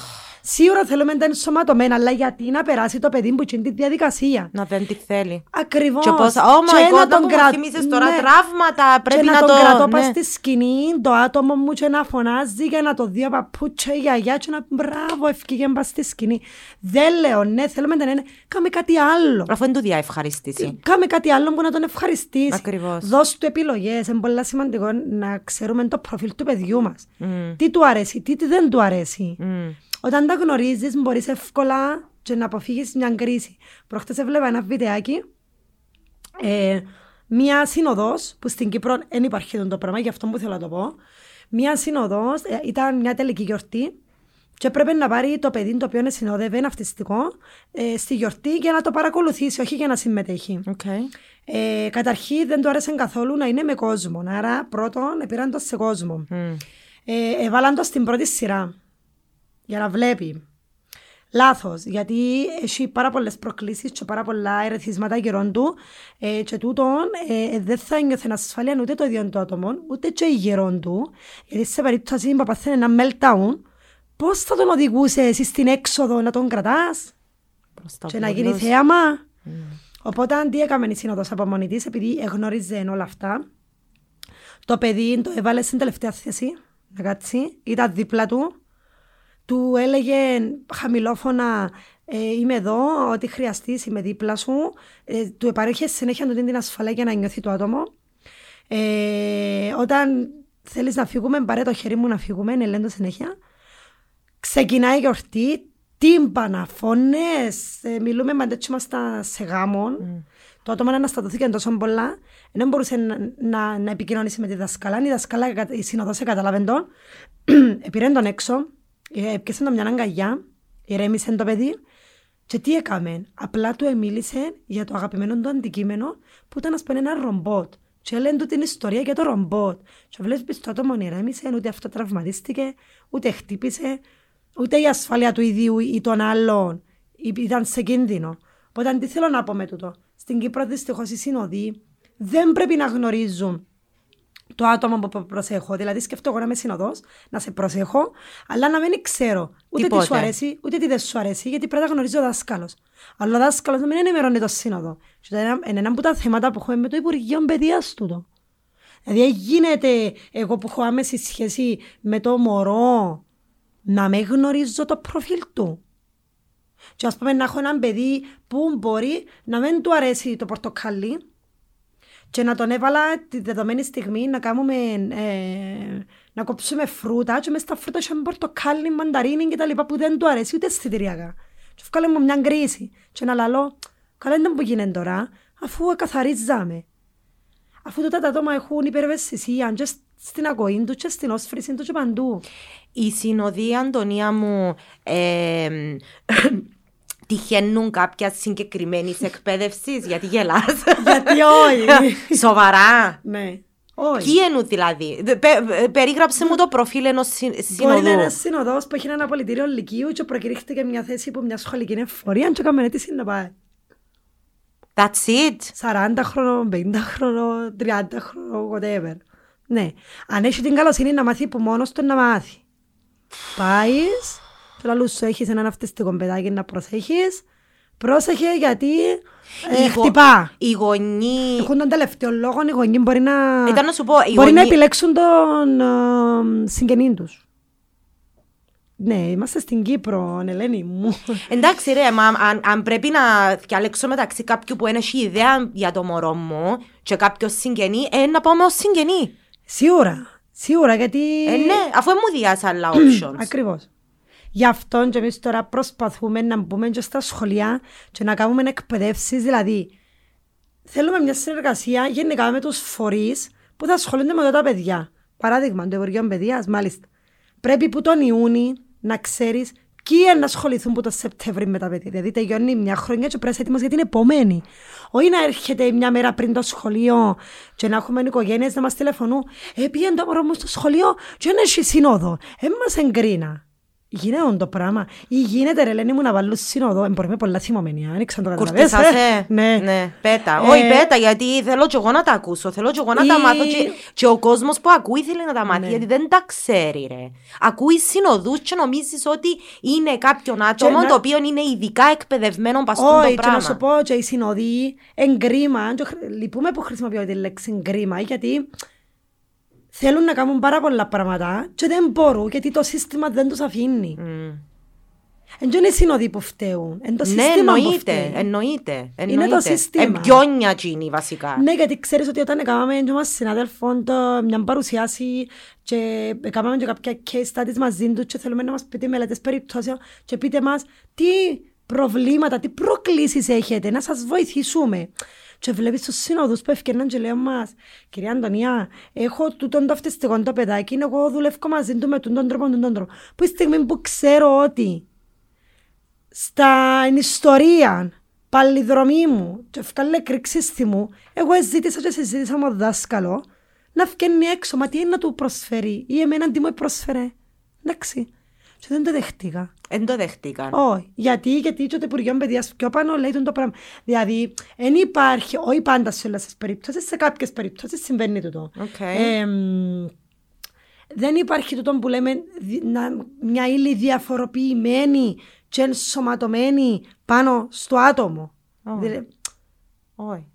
Σίγουρα θέλουμε να είναι σωματωμένα, αλλά γιατί να περάσει το παιδί που είναι τη διαδικασία. Να δεν τη θέλει. Ακριβώς. Και πώς, να τον θυμίζεις τώρα τραύματα, πρέπει να τον κρατώ πας στη σκηνή, το άτομο μου και να φωνάζει και να το δει ο παπούτσια, η γιαγιά και να μπράβο, ευκήγεν πας στη σκηνή. Δεν λέω, ναι, θέλουμε να είναι, κάμε κάτι άλλο. Αφού είναι το διαευχαριστήσει. Κάμε κάτι άλλο που να τον ευχαριστήσει. Ακριβώς. Δώσ' του επιλογές. Είναι πολύ σημαντικό να ξέρουμε το προφίλ του παιδιού μας. Τι του αρέσει, τι δεν του αρέσει. Όταν τα γνωρίζεις μπορείς εύκολα και να αποφύγεις μια κρίση. Προχτές έβλεπα ένα βιντεάκι, μια σύνοδος που στην Κύπρο δεν υπάρχει το πράγμα, γι' αυτό που θέλω να το πω. Μια σύνοδος, ήταν μια τελική γιορτή και έπρεπε να πάρει το παιδί το οποίο συνόδευε, αυτιστικό, στη γιορτή για να το παρακολουθήσει, όχι για να συμμετέχει. Okay. Καταρχήν δεν του άρεσε καθόλου να είναι με κόσμο, άρα πρώτον πήραν το σε κόσμο. Έβαλαν το στην πρώτη σειρά. Για να βλέπει. Λάθος, γιατί έχει πάρα πολλές προκλήσεις και πάρα πολλά ερεθίσματα γύρω του και τούτον δεν θα νιώθει ασφάλεια ούτε το ίδιο το άτομο, ούτε και γύρω του, γιατί σε περίπτωση που παθαίνει ένα meltdown, πώς θα τον οδηγούσες εσύ στην έξοδο να τον κρατάς και να γίνει θέαμα. Οπότε τι έκαμε η σύνοδος από μόνη της, επειδή εγνώριζε όλα αυτά, το παιδί το έβαλε στην τελευταία θέση να κάτσει, ήταν δίπλα του. Του έλεγε χαμηλόφωνα «Είμαι εδώ, ό,τι χρειαστείς, είμαι δίπλα σου». Του επαρέχει συνέχεια του την ασφαλή για να νιώθει το άτομο. Όταν θέλεις να φύγουμε, πάρε το χέρι μου να φύγουμε, λένε το συνέχεια. Ξεκινάει η γιορτή, τύμπανα, φωνές, μιλούμε μαντέτσι μας σε γάμον. Το άτομο να αναστατωθήκαν τόσο πολλά, δεν μπορούσε να επικοινωνήσει με τη δασκαλά. Η δασκαλά, η συνοδός, καταλάβεν τον, πήραν τον έξω. Έπιασαν το μια αγκαλιά, ηρέμησαν το παιδί και τι έκαμε. Απλά του εμίλησε για το αγαπημένο του αντικείμενο που ήταν, ας πούμε, ένα ρομπότ. Και έλεγαν του την ιστορία για το ρομπότ. Και βλέπεις το άτομο ηρέμησε, ούτε αυτό τραυματίστηκε, ούτε χτύπησε, ούτε η ασφάλεια του ιδίου ή των άλλων ήταν σε κίνδυνο. Οπότε τι θέλω να πω με τούτο. Στην Κύπρο δυστυχώς οι συνοδοί δεν πρέπει να γνωρίζουν το άτομο που προσέχω. Δηλαδή, σκεφτώ εγώ να είμαι συνοδός, να σε προσέχω, αλλά να μην ξέρω ούτε τι σου αρέσει, ούτε τι δεν σου αρέσει, γιατί πρέπει να γνωρίζει ο δάσκαλος. Αλλά ο δάσκαλος δεν ενημερώνει το σύνοδο. Είναι ένα από τα θέματα που έχουμε με το Υπουργείο Παιδείας τούτο. Δηλαδή, γίνεται εγώ που έχω άμεση σχέση με το μωρό να με γνωρίζω το προφίλ του. Και ας πούμε να έχω έναν παιδί που μπορεί να μην του αρέσει το πορτοκαλί και να τον έβαλα τη δεδομένη στιγμή να κάνουμε, να κόψουμε φρούτα και μέσα στα φρούτα είχαμε πορτοκάλι, μανταρίνι και τα λοιπά που δεν του αρέσει ούτε αισθητηριακά. Και βγάλε μου μια κρίση και να λαλώ, καλά ήταν που γίνεται τώρα αφού καθαρίζαμε. Αφού τότε τα άτομα έχουν υπερευαισθησία και στην ακοή του και στην όσφρηση του και παντού. Η συνοδοί, Αντωνία μου, τυχαίνουν κάποια συγκεκριμένη εκπαίδευση, γιατί γελάς? Γιατί όχι. Σοβαρά. Ναι. Όχι. Τι εννοούν δηλαδή? Περίγραψε μου το προφίλ ενός συνοδού. Είναι ένας συνοδός που έχει ένα πολιτήριο λυκείου και προκηρύχθηκε μια θέση από μια σχολική εφορία και έκαμε αίτηση να πάει. That's it. 40 χρονών, 50 χρονών, 30 χρονών, whatever. Ναι. Αν έχει την καλοσύνη να μάθει που μόνος του να μάθει. Πάεις, τώρα λούς σου έχεις έναν αυτιστικό παιδάκι να προσέχεις. Πρόσεχε γιατί χτυπά. Οι γονείς... Έχουν τον τελευταίο λόγο, οι γονείς μπορεί να... Ήταν να σου πω, μπορεί να επιλέξουν τον συγγενή τους. Ναι, είμαστε στην Κύπρο, Ελένη μου. Εντάξει ρε, μα αν πρέπει να διαλέξω μεταξύ κάποιου που έχει ιδέα για το μωρό μου και κάποιος συγγενή, να πάμε ως συγγενή. Σίγουρα, σίγουρα γιατί... ναι, αφού μου διάσει άλλα options. Ακριβώς. Γι' αυτό και εμείς τώρα προσπαθούμε να μπούμε και στα σχολεία και να κάνουμε εκπαιδεύσεις, δηλαδή θέλουμε μια συνεργασία γενικά με τους φορείς που θα ασχολούνται με τα παιδιά. Παράδειγμα, το Υπουργείο Παιδείας, μάλιστα. Πρέπει που τον Ιούνι να ξέρεις ποιοι να ασχοληθούν που το Σεπτέμβρη με τα παιδιά. Δηλαδή τελειώνει μια χρονιά και πρέπει να είσαι έτοιμος για την επόμενη. Όχι να έρχεται μια μέρα πριν το σχολείο και να έχουμε οικογένειες να μας τηλεφωνούν. Πήγαινε το μωρό μου στο σχολείο και δεν έχει σύνοδο. Μας εγκρίνα. Γίνεται το πράγμα. Ή γίνεται ρε Ελένη μου να βάλω σύνοδο. Εμπορούμε πολλά θυμωμένοι. Άνοιξαν το καταλαβές. Κουρτίσασε. Ναι. Πέτα. Όχι πέτα γιατί θέλω και εγώ να τα ακούσω. Θέλω και εγώ να τα μάθω. Και ο κόσμος που ακούει θέλει να τα μάθει. Γιατί δεν τα ξέρει ρε. Ακούει συνοδούς και νομίζεις ότι είναι κάποιον άτομο το οποίο είναι ειδικά εκπαιδευμένο πας στον το πράγμα. Όχι και να σου πω και οι συνοδοί εγκρίμα. Λυπούμε που χρησιμοποιώ τη λέξη εγκρίμα γιατί... Θέλουν να κάνουν πάρα πολλά πράγματα και δεν μπορούν γιατί το σύστημα δεν τους αφήνει. Εν είναι οι σύνοδοι που φταίουν. Είναι το σύστημα που φταίει. Εννοείται. Είναι το σύστημα. Εμπιόνια τσίνη βασικά. Ναι, γιατί ξέρεις ότι όταν έκαναμε ένας συνάδελφος μια παρουσιάση και έκαναμε και κάποια case studies μαζί τους και θέλουμε να μας πείτε μελέτες περιπτώσεων και πείτε μας τι προβλήματα, τι προκλήσεις έχετε, να σας βοηθήσουμε. Και βλέπεις τους σύνοδους που ευκαιρνάν και λέω μας, κυρία Αντωνία, έχω τούτον το αυτιστικό το παιδάκι, εγώ δουλεύω μαζί του με τον τρόπο, Που η στιγμή που ξέρω ότι στην ιστορία, παλιδρομή μου, και ευκάλλε κρυξίστη μου, εγώ ζήτησα και συζήτησα με τον δάσκαλο να φκένει έξω, μα τι είναι να του προσφέρει ή εμένα τι μου προσφέρε. Εντάξει. Και δεν το δεχτήκα. Δεν το δεχτήκαν. Όχι. Γιατί το Υπουργείο Παιδείας πιο πάνω λέει το πράγμα. Δηλαδή, δεν υπάρχει, όχι πάντα σε όλες τις περιπτώσεις, σε κάποιες περιπτώσεις συμβαίνει τούτο. Okay. Δεν υπάρχει τούτο που λέμε μια ύλη διαφοροποιημένη και ενσωματωμένη πάνω στο άτομο. Oh. Δηλαδή, όχι.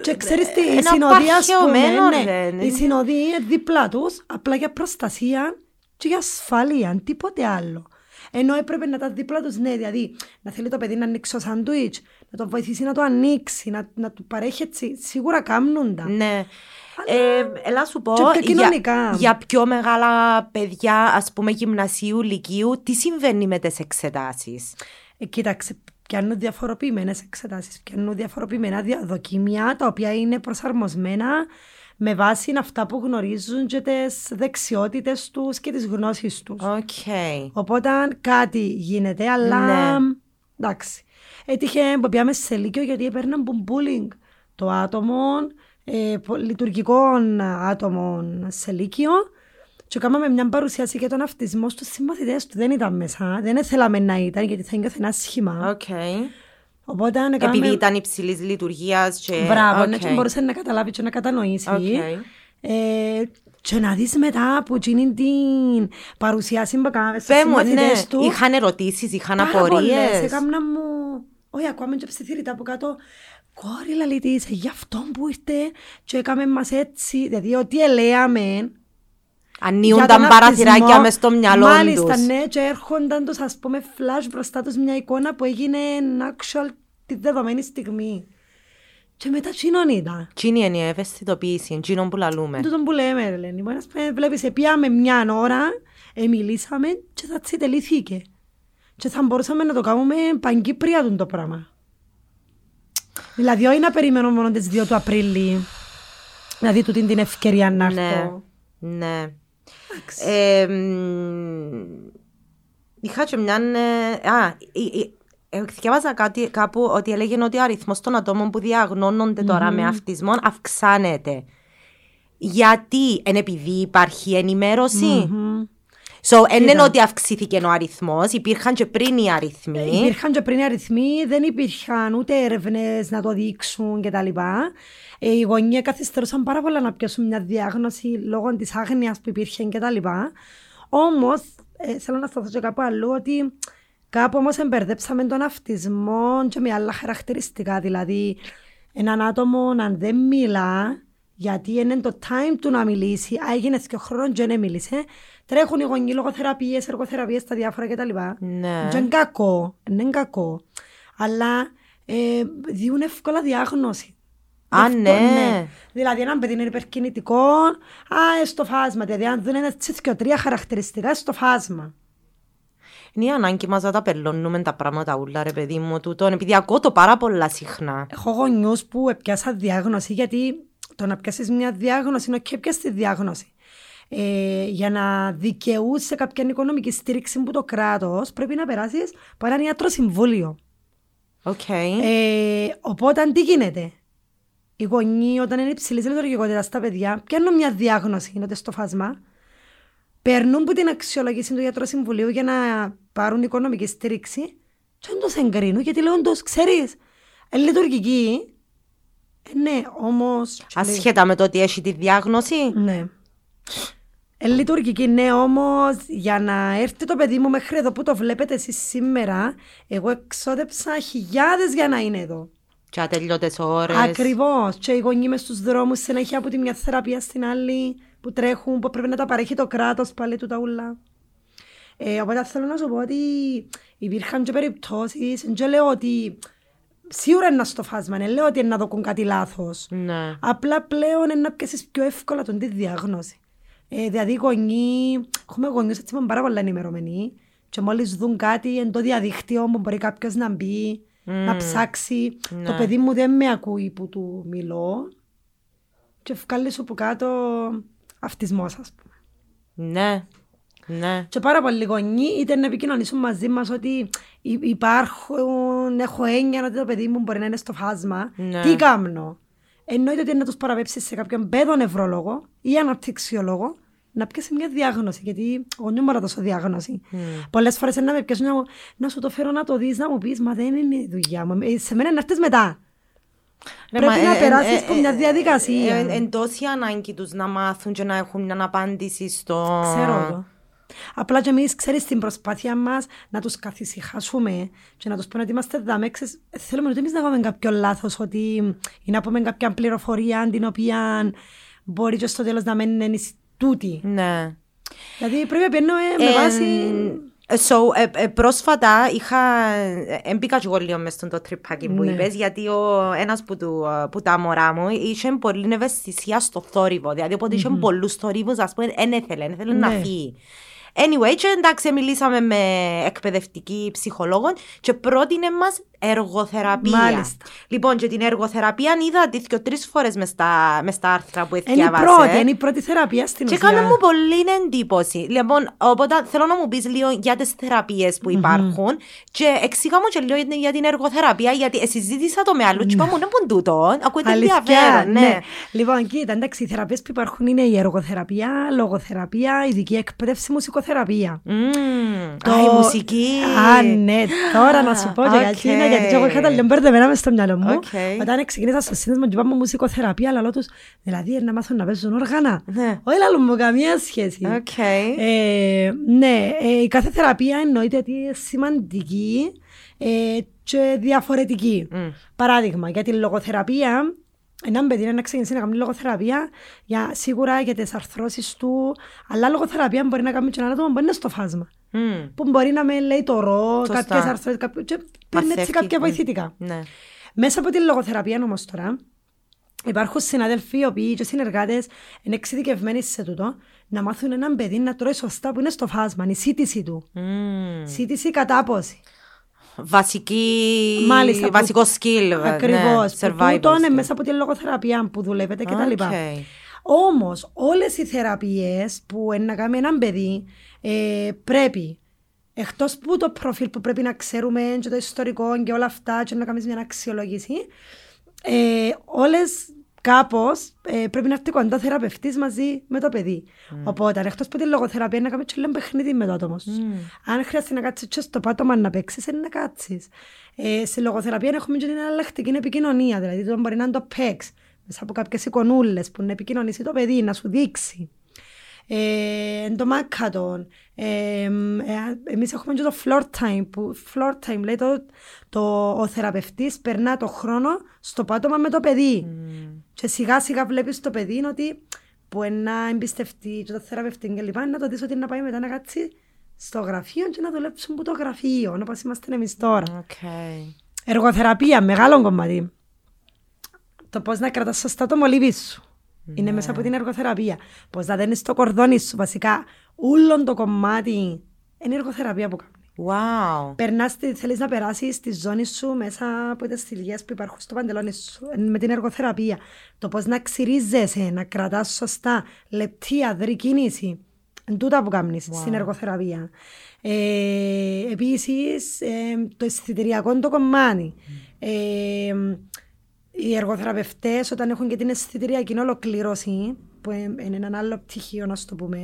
Και ξέρεις τι, η συνοδή ας πούμε, η συνοδή δίπλα τους, απλά για προστασία και για ασφάλεια, τίποτε άλλο. Ενώ έπρεπε να τα δίπλα τους, ναι, δηλαδή να θέλει το παιδί να ανοίξει το σαντουίτς, να το βοηθήσει να το ανοίξει, να του παρέχει έτσι, σίγουρα κάμνοντα. Ναι. Έλα σου πω, για πιο μεγάλα παιδιά, ας πούμε γυμνασίου, λυκείου, τι συμβαίνει με τις εξετάσεις? Κοίταξε, πιάνουν διαφοροποιημένες εξετάσεις, πιάνουν διαφοροποιημένα δοκίμια, τα οποία είναι προσαρμοσμένα με βάση αυτά που γνωρίζουν και τις δεξιότητες τους και τις γνώσεις τους. Okay. Οπότε κάτι γίνεται, αλλά ναι. Εντάξει. Έτυχε που πήγαμε σε λύκειο γιατί έπαιρναν bullying το άτομο, λειτουργικών άτομων σε λύκειο Και κάναμε μια παρουσίαση για τον αυτισμό στους συμμαθητές του. Δεν ήταν μέσα, δεν θέλαμε να ήταν, γιατί θα είναι καθένα σχήμα. Okay. Οπότε, επειδή ήταν υψηλής λειτουργίας και... Μπράβο, okay. Ναι, και μπορούσε να καταλάβει και να κατανοήσει. Okay. Και να δεις μετά που γίνει την παρουσίαση που κάναμε στους συμμαθητές του. Είχαν ερωτήσεις, είχαν απορίες. Έκανα μου... Όχι, ακόμα και ψιθύρητα από κάτω... Κόρη λαλίτης, για αυτόν που ήρθε και έκαμε μας έτσι, δηλαδή ότι ελέαμε ανοίγονταν παραθυράκια μες στο μυαλό τους. Μάλιστα, ναι, και έρχονταν τους, ας πούμε, flash μπροστά τους μια εικόνα που έγινε actual τη δεδομένη στιγμή. Και μετά τσινόν ήταν. Τσινή είναι η ευαισθητοποίηση, τσινόν που λαλούμε. Τούτον που λέμε, Ελένη, βλέπεις, πιάμε μια ώρα, μιλήσαμε και θα τελείθηκε. Και θα μπορούσαμε να το κάνουμε παγκύπρια του το πράγμα. Δηλαδή, όχι να περιμένω μόνο τις 2 του Απρίλη, να δει τούτη την ευκαιρία να έρθω. Ναι. Είχα και μια... Διάβαζα κάπου ότι έλεγε ότι ο αριθμός των ατόμων που διαγνώνονται τώρα με αυτισμό αυξάνεται. Γιατί, εν επειδή υπάρχει ενημέρωση... So, είναι ότι αυξήθηκε ο αριθμός, υπήρχαν και πριν οι αριθμοί. Υπήρχαν και πριν οι αριθμοί, δεν υπήρχαν ούτε έρευνες να το δείξουν κτλ. Οι γονείς καθυστερούσαν πάρα πολλά να πιάσουν μια διάγνωση λόγω της άγνοιας που υπήρχε κτλ. Όμως, θέλω να σταθώ και κάπου αλλού, ότι κάπου όμως εμπερδέψαμε τον αυτισμό και με άλλα χαρακτηριστικά. Δηλαδή, έναν άτομο αν δεν μιλά, γιατί είναι το time του να μιλήσει, έγινε και ο χρόνος και δεν μίλησε. Τρέχουν οι γονείς λογοθεραπείες, εργοθεραπείες, τα διάφορα κτλ. Ναι. Και είναι κακό, είναι κακό. Αλλά διούν εύκολα διάγνωση. Α, αυτό, ναι. Ναι. Δηλαδή, έναν παιδί είναι υπερκινητικό, στο φάσμα. Δηλαδή, αν δουν ένα τσίσκιο 3 χαρακτηριστικά, στο φάσμα. Είναι η ανάγκη μας να τα περλώνουμε τα πράγματα ούλα, ρε παιδί μου, τούτον, επειδή ακούω το πάρα πολλά συχνά. Έχω γονιούς που έπιασα διάγνωση, γιατί το να πιάσεις μια διάγνωση είναι και πιάσεις τη διάγνωση. Για να δικαιούσε κάποια οικονομική στήριξη που το κράτος πρέπει να περάσεις από έναν ιατροσυμβούλιο. Okay. Οπότε τι γίνεται. Οι γονείς όταν είναι υψηλής λειτουργικότητας τα παιδιά πιάνουν μια διάγνωση, είναι στο φάσμα, περνούν από την αξιολόγηση του ιατροσυμβουλίου για να πάρουν οικονομική στήριξη και δεν τους εγκρίνουν γιατί λέω τους ξέρεις, λειτουργική. Ναι, όμως... Ασχέτα με το ότι έχει τη διάγνωση. Ναι. Λειτουργική, ναι, όμως για να έρθει το παιδί μου μέχρι εδώ που το βλέπετε εσείς σήμερα, εγώ εξόδεψα χιλιάδες για να είναι εδώ. Και ατελειώτες ώρες. Ακριβώς. Και οι γονείς μες στους δρόμους, συνέχεια από τη μια θεραπεία στην άλλη, που τρέχουν, που πρέπει να τα παρέχει το κράτος, πάλι του τα ούλα. Οπότε θέλω να σου πω ότι υπήρχαν και περιπτώσεις, και λέω ότι... Σίγουρα είναι στο φάσμα, ναι. Λέω ότι είναι να δοκούν κάτι λάθος. Ναι. Απλά πλέον είναι να πιάσεις πιο εύκολα τον τη διάγνωση. Δηλαδή έχουμε γονείς έτσι πάρα πολλά ενημερωμένοι και μόλις δουν κάτι εν το διαδίκτυο που μπορεί κάποιος να μπει, να ψάξει. Ναι. Το παιδί μου δεν με ακούει που του μιλώ και βγάλει σου από κάτω αυτισμός, ας πούμε. Ναι. Ναι. Και πάρα πολλοί γονείς ήταν να επικοινωνήσουν μαζί μας ότι υπάρχουν, έχω έννοια ότι το παιδί μου μπορεί να είναι στο φάσμα. Ναι. Τι κάνω. Εννοείται ότι είναι να τους παραπέψεις σε κάποιον παιδονευρολόγο ή αναπτυξιολόγο να πιάσει μια διάγνωση. Γιατί εγώ δεν μπορώ να δώσω διάγνωση. Πολλές φορές να με πιάσουν να σου το φέρω να το δεις, να μου πεις, μα δεν είναι η δουλειά μου. Σε μένα να έρθεις μετά. Πρέπει να περάσεις από μια διαδικασία. Εν τόση ανάγκη τους να μάθουν και να έχουν μια απάντηση στο. Ξέρω το. Απλά και εμείς, ξέρεις, την προσπάθεια μας να τους καθησυχάσουμε και να τους πούμε ότι είμαστε δαμέξες. Θέλουμε ότι εμείς να κάνουμε κάποιο λάθος, ότι ή να πούμε κάποια πληροφορία την οποία μπορεί και στο τέλος να μένει ενιστούτη. Ναι. Δηλαδή πρέπει να παίρνουμε με βάση... Πρόσφατα μπήκα και εγώ λίγο μες στον το τρυπάκι που είπες, γιατί ένας που τα μωρά μου είχε πολύ ευαισθησία στο θόρυβο, δηλαδή οπότε είχε πολλούς θορύβους, ας πούμε, δεν ήθελε να φύγει. Anyway, και εντάξει, μιλήσαμε με εκπαιδευτική ψυχολόγων και πρότεινε μας εργοθεραπεία. Μάλιστα. Λοιπόν, και την εργοθεραπεία είδα τέτοιο 3 φορές μες στα άρθρα που εθιάβασε. Είναι η πρώτη θεραπεία στην ουσία. Και κάνω μου πολύ εντύπωση. Λοιπόν, οπότε θέλω να μου πεις λίγο για τις θεραπείες που υπάρχουν και εξηγά μου και λίγο για την εργοθεραπεία, γιατί συζήτησα το με άλλους και είπα μου, ναι, ποντούτο, ακούγεται ενδιαφέρον. Ναι. Λοιπόν, κοίτα, εντάξει, οι θεραπείες που υπάρχουν είναι η εργοθεραπεία, λογοθεραπεία, ειδική εκπαίδευση, μουσικοθεραπεία. Η μουσική. Α, ναι, τώρα να σου πω γιατί. Γιατί εγώ είχα τα λιμπερδεμένα μες στο μυαλό μου. Όταν ξεκίνησα στο σύνδεσμο και είπαμε μουσικοθεραπεία, αλλά τους, δηλαδή να μάθουν να παίζουν όργανα. Όχι λαλό μου, καμία σχέση. Ναι, η κάθε θεραπεία εννοείται ότι είναι σημαντική και διαφορετική. Παράδειγμα, για τη λογοθεραπεία, έναν παιδί να ξεκινήσει να κάνει λογοθεραπεία σίγουρα για τις αρθρώσεις του, αλλά λογοθεραπεία μπορεί να κάνει και ένα άτομο που είναι στο φάσμα. Που μπορεί να με λέει το ρο, κάποιες αρθρώσεις, και παίρνει έτσι κάποια βοηθητικά. Ναι. Μέσα από τη λογοθεραπεία όμως τώρα, υπάρχουν συναδελφοί και συνεργάτες είναι εξειδικευμένοι σε τούτο, να μάθουν έναν παιδί να τρώει σωστά που είναι στο φάσμα, η σύτηση του. Σύτηση, κατάποση. Βασικό σκύλ. Ακριβώς. Τούτο είναι μέσα από τη λογοθεραπεία που δουλεύετε κτλ. Όμως, όλες οι θεραπείες που να κάνει έναν παιδί πρέπει, εκτός που το προφίλ που πρέπει να ξέρουμε και το ιστορικό και όλα αυτά και να κάνεις μια αξιολόγηση, όλες κάπως πρέπει να έρθει κοντά θεραπευτής μαζί με το παιδί. Οπότε, εκτός που τη λογοθεραπεία να κάνεις και ένα παιχνίδι με το άτομο σου. Αν χρειάζεται να κάτσεις και στο πάτωμα να παίξεις, είναι να κάτσεις. Σε λογοθεραπεία έχουμε και την αλλακτική επικοινωνία, δηλαδή το μπορεί να το παίξεις. Μέσα από κάποιες εικονούλες που να επικοινωνήσει το παιδί, να σου δείξει. Το μάκατον. Εμείς έχουμε και το floor time. Που floor time λέει ο θεραπευτής περνά το χρόνο στο πάτωμα με το παιδί. Και σιγά σιγά βλέπεις το παιδί ότι που να εμπιστευτεί και το θεραπευτή και λοιπά, να το δεις ότι να πάει μετά να κάτσει στο γραφείο και να δουλέψουν που το γραφείο, όπως είμαστε εμείς τώρα. Εργοθεραπεία, μεγάλο κομμάτι. Το πώς να κρατάς σωστά το μολύβι σου. Είναι μέσα από την εργοθεραπεία. Πώς να δένεις το κορδόνι σου. Βασικά, όλο το κομμάτι είναι εργοθεραπεία που κάνει. Wow. Θέλεις να περάσεις τη ζώνη σου μέσα από τις θηλιές που υπάρχουν στο παντελόνι σου. Με την εργοθεραπεία. Το πώς να ξυρίζεσαι, να κρατάς σωστά, λεπτή, αδρή κίνηση. Τούτα που κάνεις στην εργοθεραπεία. Επίσης, το αισθητηριακό το κομμάτι. Οι εργοθεραπευτές όταν έχουν και την αισθητηριακή ολοκλήρωση, που είναι ένα άλλο πτυχίο να σου το πούμε,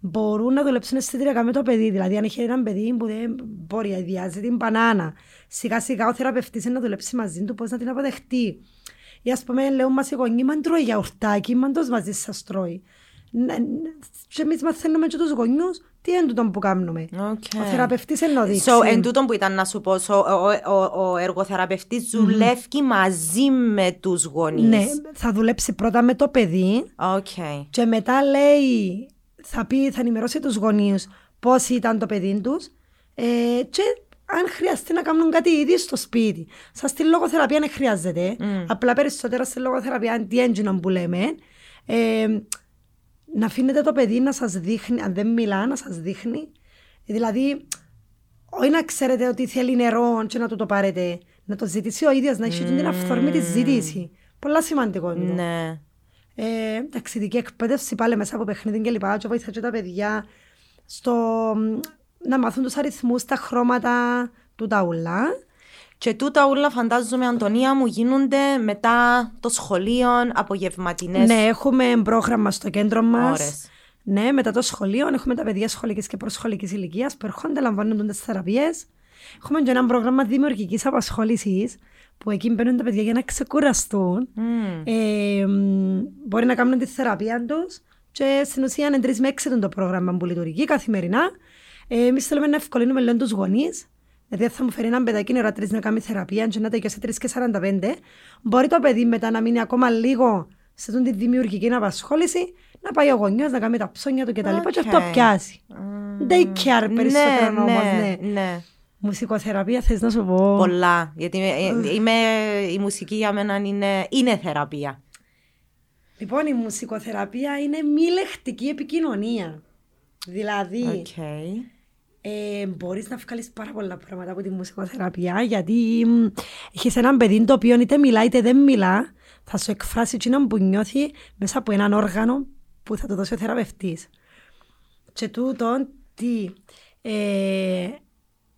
μπορούν να δουλέψουν αισθητηριακά με το παιδί. Δηλαδή, αν έχει έναν παιδί που δεν μπορεί να ιδιάζει την μπανάνα, σιγά σιγά ο θεραπευτής είναι να δουλέψει μαζί του, πώς να την αποδεχτεί. Ή ας πούμε, λέω μας οι γονείς, μαν τρώει γιαουρτάκι, μαν τος μαζί σας τρώει. Και εμείς μαθαίνουμε και τους γονιούς τι είναι τούτο που κάνουμε. Ο θεραπευτής εννοείται. Εν τούτο που ήταν να σου πω, ο εργοθεραπευτής δουλεύει μαζί με τους γονείς. Ναι, θα δουλέψει πρώτα με το παιδί και μετά λέει, θα ενημερώσει τους γονείς πώς ήταν το παιδί τους και αν χρειαστεί να κάνουν κάτι ήδη στο σπίτι. Στη λογοθεραπεία δεν χρειάζεται, απλά περισσότερο στη λογοθεραπεία τι έγινε που λέμε. Να αφήνετε το παιδί να σας δείχνει, αν δεν μιλά, να σας δείχνει. Δηλαδή, όχι να ξέρετε ότι θέλει νερό και να του το πάρετε. Να το ζητήσει ο ίδιος, να έχει την αυθόρμητη ζήτηση. Πολλά σημαντικό. Ναι. Ταξιδική εκπαίδευση πάλι μέσα από παιχνίδι και λοιπά. Και βοηθάει και τα παιδιά στο να μάθουν τους αριθμούς, τα χρώματα του ταούλα. Και τούτα όλα φαντάζομαι, Αντωνία μου, γίνονται μετά το σχολείο, απογευματινές. Ναι, έχουμε πρόγραμμα στο κέντρο μας. Ναι, μετά το σχολείο έχουμε τα παιδιά σχολικής και προσχολικής ηλικίας που έρχονται, λαμβάνουν τις θεραπείες. Έχουμε και ένα πρόγραμμα δημιουργικής απασχόλησης που εκεί μπαίνουν τα παιδιά για να ξεκουραστούν. Μπορεί να κάνουν τη θεραπεία τους και στην ουσία είναι 3 με 6 το πρόγραμμα που λειτουργεί καθημερινά. Εμείς θέλουμε να ευκολύνουμε λίγο τους γονείς. Δηλαδή θα μου φέρει έναν παιδάκι ώρα 3 να κάνει θεραπεία και να τα σε 3:45. Μπορεί το παιδί μετά να μείνει ακόμα λίγο σε αυτή τη δημιουργική απασχόληση, να πάει ο γονιός να κάνει τα ψώνια του κτλ. Και αυτό πιάσει. Day care περισσότερο όμως. Ναι. Μουσικοθεραπεία θες να σου πω. Πολλά. Γιατί η μουσική για μένα είναι θεραπεία. Λοιπόν, η μουσικοθεραπεία είναι μη λεκτική επικοινωνία. Δηλαδή. μπορείς να βγάλεις πάρα πολλά πράγματα από τη μουσικοθεραπεία, γιατί έχεις έναν παιδί το οποίο είτε μιλά είτε δεν μιλά, θα σου εκφράσει εκείνον που νιώθει μέσα από έναν όργανο που θα το δώσει ο θεραπευτής. Και τούτον, τι...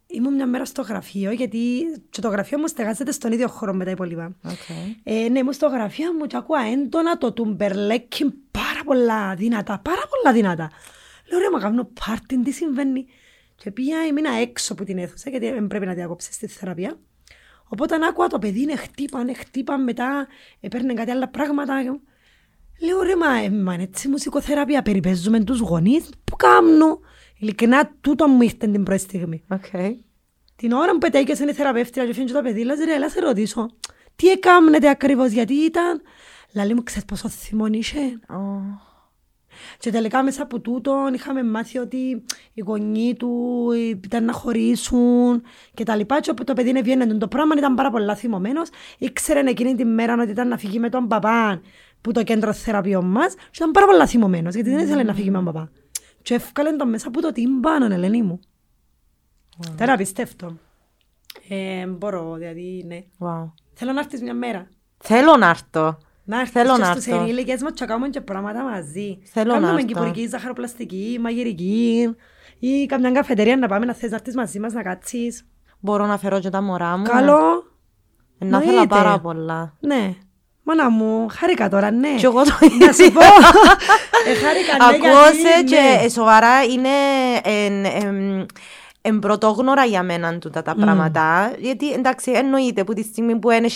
ήμουν μια μέρα στο γραφείο, γιατί και το γραφείο μου στεγάζεται στον ίδιο χώρο με τα υπόλοιπα. Okay. Ναι, ήμουν στο γραφείο μου και ακούω έντονα το τουμπερλέκι πάρα πολλά δυνατά, πάρα πολλά δυνατά. Λέω, ρε, μα κάνω πάρτι, τι συμβαίνει? Και πήγα, ήμουν έξω από την αίθουσα, γιατί δεν πρέπει να διακόψεις τη θεραπεία. Οπότε άκουα το παιδί, χτύπαν, μετά παίρνουν κάτι άλλα πράγματα. Λέω, ρε, μα είναι έτσι μουσικοθεραπεία, περιπέζουμε τους γονείς, που κάνω? Ειλικρινά, τούτο μου ήρθε την πρώτη στιγμή. Okay. Την ώρα που πετέκες είναι θεραπεύτρια και φύγει το παιδί, λες, ρε, έλα σε ρωτήσω, τι έκαμνετε ακριβώς, γιατί ήταν... Λαλή μου, ξέρεις πόσο θυμόν είσαι? Oh. Και τελικά μέσα από τούτον είχαμε μάθει ότι οι γονείς του ήταν να χωρίσουν και τα λοιπά, και το παιδί έβγαινε το πράγμα, ήταν πάρα πολλά θυμωμένος, ήξερε εκείνη την μέρα ότι ήταν να φύγει με τον παπά που το κέντρο θεραπείων μας, και ήταν πάρα πολλά θυμωμένος, γιατί δεν ήθελε να φύγει με τον παπά. Και έφκαλαν το μέσα από το τύμπανον, Ελένη μου. Wow. Τώρα πιστεύω. Μπορώ, δηλαδή, ναι. Wow. Θέλω να έρθεις μια μέρα. Θέλω να έρθω. Να έρθω και στους ενήλικες μας και κάνουμε και πράγματα μαζί. Θέλω να έρθω. Κάνουμε κυπουρική, ζαχαροπλαστική, μαγειρική ή καμιά καφετερία να πάμε, να θες να έρθεις μαζί μας, να κάτσεις. Μπορώ να φέρω και τα μωρά μου. Καλό. Να θέλω πάρα πολλά. Ναι. Μάνα μου, χάρηκα τώρα, ναι. Και εγώ το είδα. Να σου πω. Ακούωσε και σοβαρά είναι πρωτόγνωρα για μένα τούτα τα πράγματα. Γιατί εντάξει, εννοείται που τη στιγμή που δεν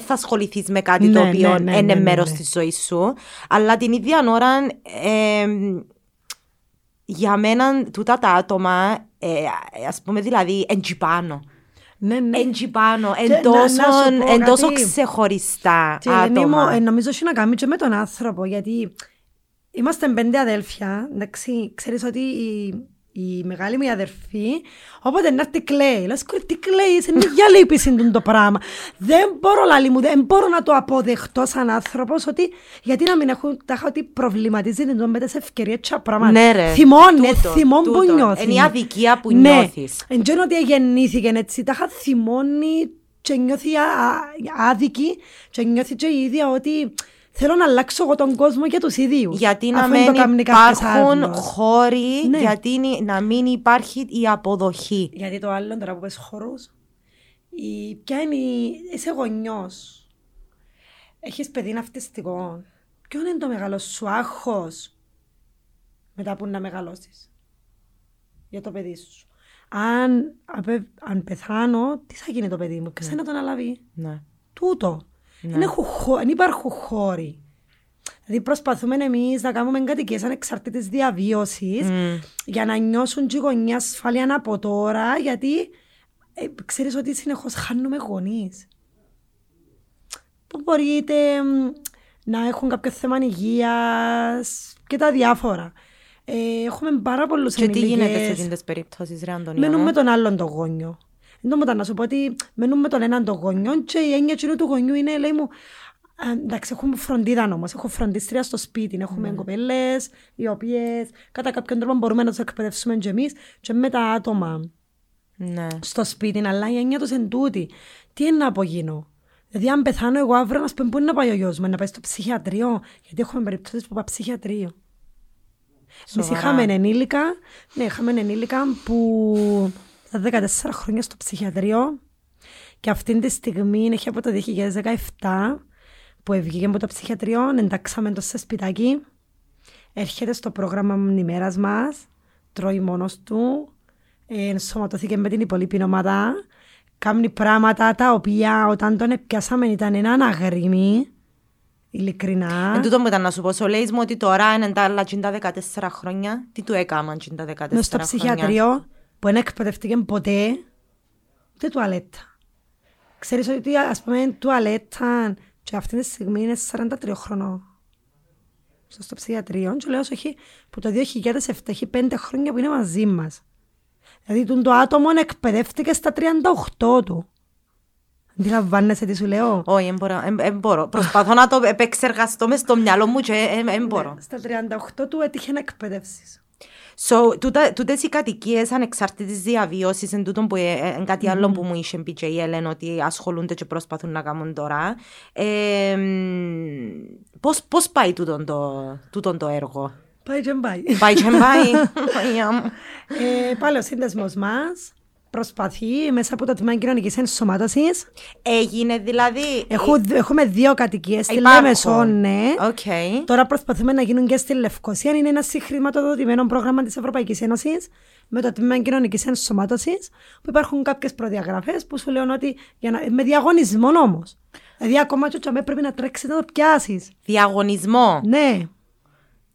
θα ασχοληθείς με κάτι το οποίο είναι μέρος της ζωής σου. Αλλά την ίδια ώρα για μένα τούτα τα άτομα, ας πούμε δηλαδή, εντυπάνω. Έτσι πάνω, εντός ξεχωριστά άτομα. Νομίζω ότι να κάνει και με τον άνθρωπο, γιατί είμαστε 5 αδέλφια, εντάξει, ξέρεις ότι η μεγάλη μου αδερφή, όποτε να έρθει κλαίει, λες, τι κλαίεις, είναι για λύπηση το πράγμα. Δεν μπορώ, λαλή μου, δεν μπορώ να το αποδεχτώ σαν άνθρωπος, ότι γιατί να μην έχουν τάχα ότι προβληματίζει με τις ευκαιρίες και πράγματα. Ναι ρε, θυμών που νιώθει. Είναι η αδικία που νιώθεις. Ναι, εντός ότι γεννήθηκε έτσι, τάχα θυμώνει και νιώθει άδικη και νιώθει και η ίδια ότι... Θέλω να αλλάξω εγώ τον κόσμο για τους ίδιους. Γιατί να μην υπάρχουν χώροι, ναι. Γιατί να μην υπάρχει η αποδοχή. Γιατί το άλλο, τώρα που πες χώρους, ποια είναι, είσαι γονιός, έχεις παιδί ναυτιστικό, ποιο είναι το μεγάλο σου άγχος μετά που να μεγαλώσεις για το παιδί σου? Αν πεθάνω, τι θα γίνει το παιδί μου, ποιος να τον αναλάβει? Ναι. Τούτο. Δεν υπάρχουν χώροι. Δηλαδή προσπαθούμε εμείς να κάνουμε κατοικίες ανεξαρτήτες διαβίωσης για να νιώσουν και οι γονείς ασφάλεια από τώρα, γιατί ξέρεις ότι συνεχώς χάνουμε γονείς. Που μπορείτε να έχουν κάποιο θέμα υγείας και τα διάφορα. Έχουμε πάρα πολλούς ενήλικες. Και τι γίνεται σε αυτές τις περιπτώσεις, ρε Αντωνία? Μένουν με τον άλλον το γόνιο. Εντόμματα να σου πω ότι μένουν με τον έναν των γονιών και η έννοια του γονιού είναι, λέει μου, εντάξει, έχουμε φροντίδα όμως, έχω φροντίστρια στο σπίτι, έχουμε κοπέλες, οι οποίες κατά κάποιον τρόπο μπορούμε να τους εκπαιδεύσουμε και εμείς και με τα άτομα στο σπίτι, αλλά η έννοια τους εν τούτη. Τι είναι να απογίνω? Δηλαδή αν πεθάνω εγώ αύριο, να σου πω, πού είναι να πάει ο γιος μου, να πάει στο ψυχιατρίο, γιατί έχουμε περιπτώσεις που πάει ψυχιατρίο. Εμείς είχαμε ενήλικα που... τα 14 χρόνια στο ψυχιατρίο και αυτή τη στιγμή είναι από το 2017 που βγήκε από το ψυχιατρίο, εντάξαμε το σε σπιτάκι, έρχεται στο πρόγραμμα μνημέρας μας, τρώει μόνος του, ενσωματώθηκε με την υπολείπη ομάδα, κάνει πράγματα τα οποία όταν τον επιάσαμε ήταν έναν αγρίμι. Ειλικρινά. Εν τούτο μου ήταν να σου πω, ο λέει μου ότι τώρα είναι τα άλλα 14 χρόνια, τι του έκαναν 14 χρόνια? Μες στο ψυχιατρίο που δεν εκπαιδευτήκε ποτέ, ούτε τουαλέτα. Ξέρεις ότι, ας πούμε, τουαλέτα και αυτή τη στιγμή είναι 43 χρονών. Στο ψυχιατρίο, και λέω, όχι, που το 2007 έχει 5 χρόνια που είναι μαζί μας. Δηλαδή, το άτομο εκπαιδεύτηκε στα 38 του. Αντιλαμβάνεσαι τι σου λέω? Όχι, δεν μπορώ. Προσπαθώ να το επεξεργαστώ μες στο μυαλό μου και δεν μπορώ. Στα 38 του έτυχε να εκπαιδεύσεις. So, τούτες οι κατοικίες ανεξάρτητης διαβίωσης εν τούτον που κάτι άλλο που μου είχε πει και η Ελένη ότι ασχολούνται και προσπαθούν να κάνουν τώρα. Πώς πάει τούτον το έργο? Πάει και μπάει. Πάλι ο σύνδεσμος μας προσπαθεί μέσα από το τμήμα κοινωνικής ενσωμάτωσης. Έγινε δηλαδή. Έχουμε δύο κατοικίες στη Λέμεσο, ναι. Okay. Τώρα προσπαθούμε να γίνουν και στη Λευκοσία. Είναι ένα συγχρηματοδοτημένο πρόγραμμα της Ευρωπαϊκής Ένωσης με το τμήμα κοινωνικής ενσωμάτωσης. Που υπάρχουν κάποιες προδιαγραφές που σου λένε ότι. Με διαγωνισμό όμως. Δηλαδή, ακόμα και τσαμέ πρέπει να τρέξεις να το πιάσεις. Διαγωνισμό. Ναι.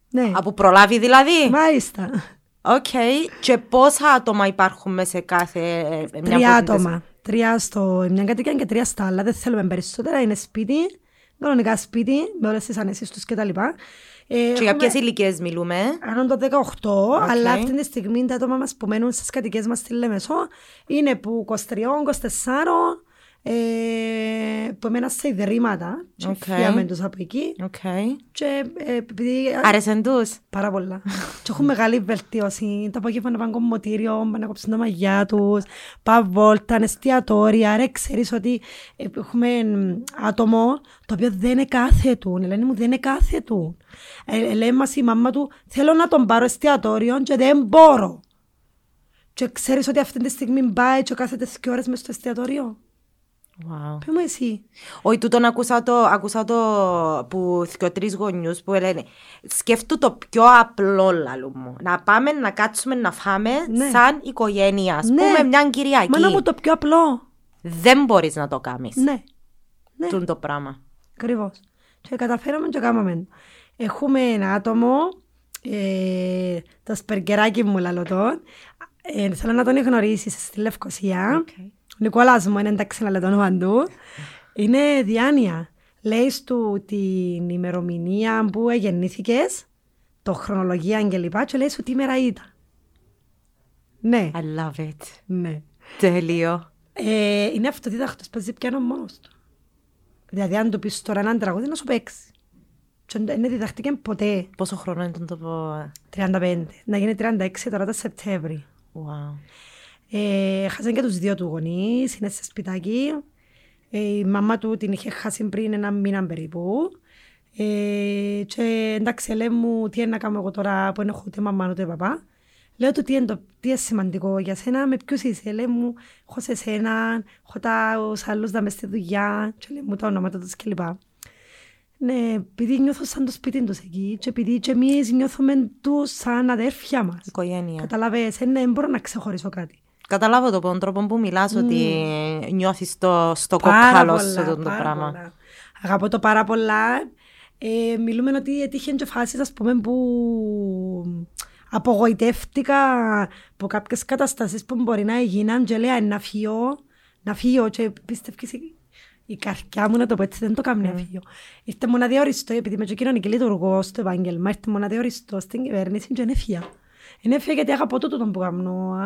Ναι. Από προλάβει δηλαδή. Μάλιστα. Οκ. Okay. Και πόσα άτομα υπάρχουν μέσα σε κάθε... Τρία άτομα. Τρία στο μια κατοικία και τρία στα άλλα. Δεν θέλουμε περισσότερα. Είναι σπίτι, κανονικά σπίτι, με όλες τις ανέσεις τους κτλ. Και για ποιες ηλικίες μιλούμε? Ανών το 18, okay. Αλλά αυτή τη στιγμή τα άτομα μας που μένουν στις κατοικίες μας στη Λέμεσο είναι που 23, 24... που εμένα σε ιδρύματα και φύγαμε τους από εκεί. Και άρεσαν τους πάρα πολλά. Και έχουν μεγάλη βελτίωση. Τα απόγευμα να πάνε κομμωτήριο, να κόψουν τα μαγιά τους, πάνε βόλτα, εστιατόρια. Άρα ξέρεις ότι έχουμε άτομο το οποίο δεν είναι κάθετο. Η Ελένη μου δεν είναι κάθετο. Λέει μας η μαμά του θέλω να τον πάρω εστιατόριο και δεν μπορώ. Και ξέρεις ότι αυτή τη στιγμή πάει και κάθεται 2 ώρες μες στο εστιατόριο. Wow. Πες μου εσύ. Όχι, τούτον ακούσα το που θκιο-τρεις γονιούς που λένε σκέφτου το πιο απλό λαλού μου. Να πάμε να κάτσουμε να φάμε, ναι, σαν οικογένεια. Ας, ναι, πούμε μια Κυριακή. Μάνα μου το πιο απλό. Δεν μπορείς να το κάνεις. Ναι. Τούν το πράγμα. Ακριβώς. Και καταφέραμε και κάναμε. Έχουμε ένα άτομο, το σπεργεράκι μου λαλωτών. Θέλω να τον γνωρίσεις στη Λευκοσία. Okay. Ο Νικολάς μου είναι εντάξει να λετώνω παντού. Είναι διάνοια. Λέει του την ημερομηνία που γεννήθηκες, το χρονολογία και λοιπά, και λέει σου τι μέρα ήταν. Ναι. I love it. Ναι. Τέλειο. Είναι αυτοδίδακτος, παίζει πιάνο μόνος του. Δηλαδή αν του πεις τώρα έναν τραγούδι να σου παίξει. Δεν διδαχτήκε ποτέ. Πόσο χρόνο ήταν το πω? 35. Να γίνει 36 τώρα το Σεπτέμβρη. Wow. Χάσαν και τους δύο του γονείς, είναι σε σπιτάκι. Η μαμά του την είχε χάσει πριν ένα μήνα περίπου. Και εντάξει, λέει μου τι είναι να κάνω εγώ τώρα που έχω ούτε μαμά ούτε παπά. Λέω του τι είναι σημαντικό για σένα, με ποιους είσαι. Λέει μου, έχω σε σένα, έχω τους άλλους να είμαι στη δουλειά. Και λέει μου τα ονόματα τους κλπ. Ναι, επειδή νιώθω σαν το σπίτι τους εκεί και επειδή και εμείς νιώθουμε τους σαν αδέρφια μας. Οικογένεια. Καταλάβες, δεν μπορώ να ξεχωρίσω κάτι. Καταλάβω το τον τρόπο που μιλάς ότι νιώθεις στο κοκκάλο σου αυτό το πράγμα. Πολλά. Αγαπώ το πάρα πολλά. Μιλούμε ότι έτυχε και φάσεις, ας πούμε, που απογοητεύτηκα από κάποιες καταστάσεις που μπορεί να έγιναν και λέει να φύγω και πίστευκες. Η καρδιά μου, να το πω έτσι, δεν το κάνει να φύγει. Ήρθε μοναδιόριστο, επειδή με το κοινωνική λειτουργό στο επάγγελμα, ήρθε μοναδιόριστο στην κυβέρνηση και ενέφυγα. Ενέφυγα γιατί αγαπώ τούτο που κάνω.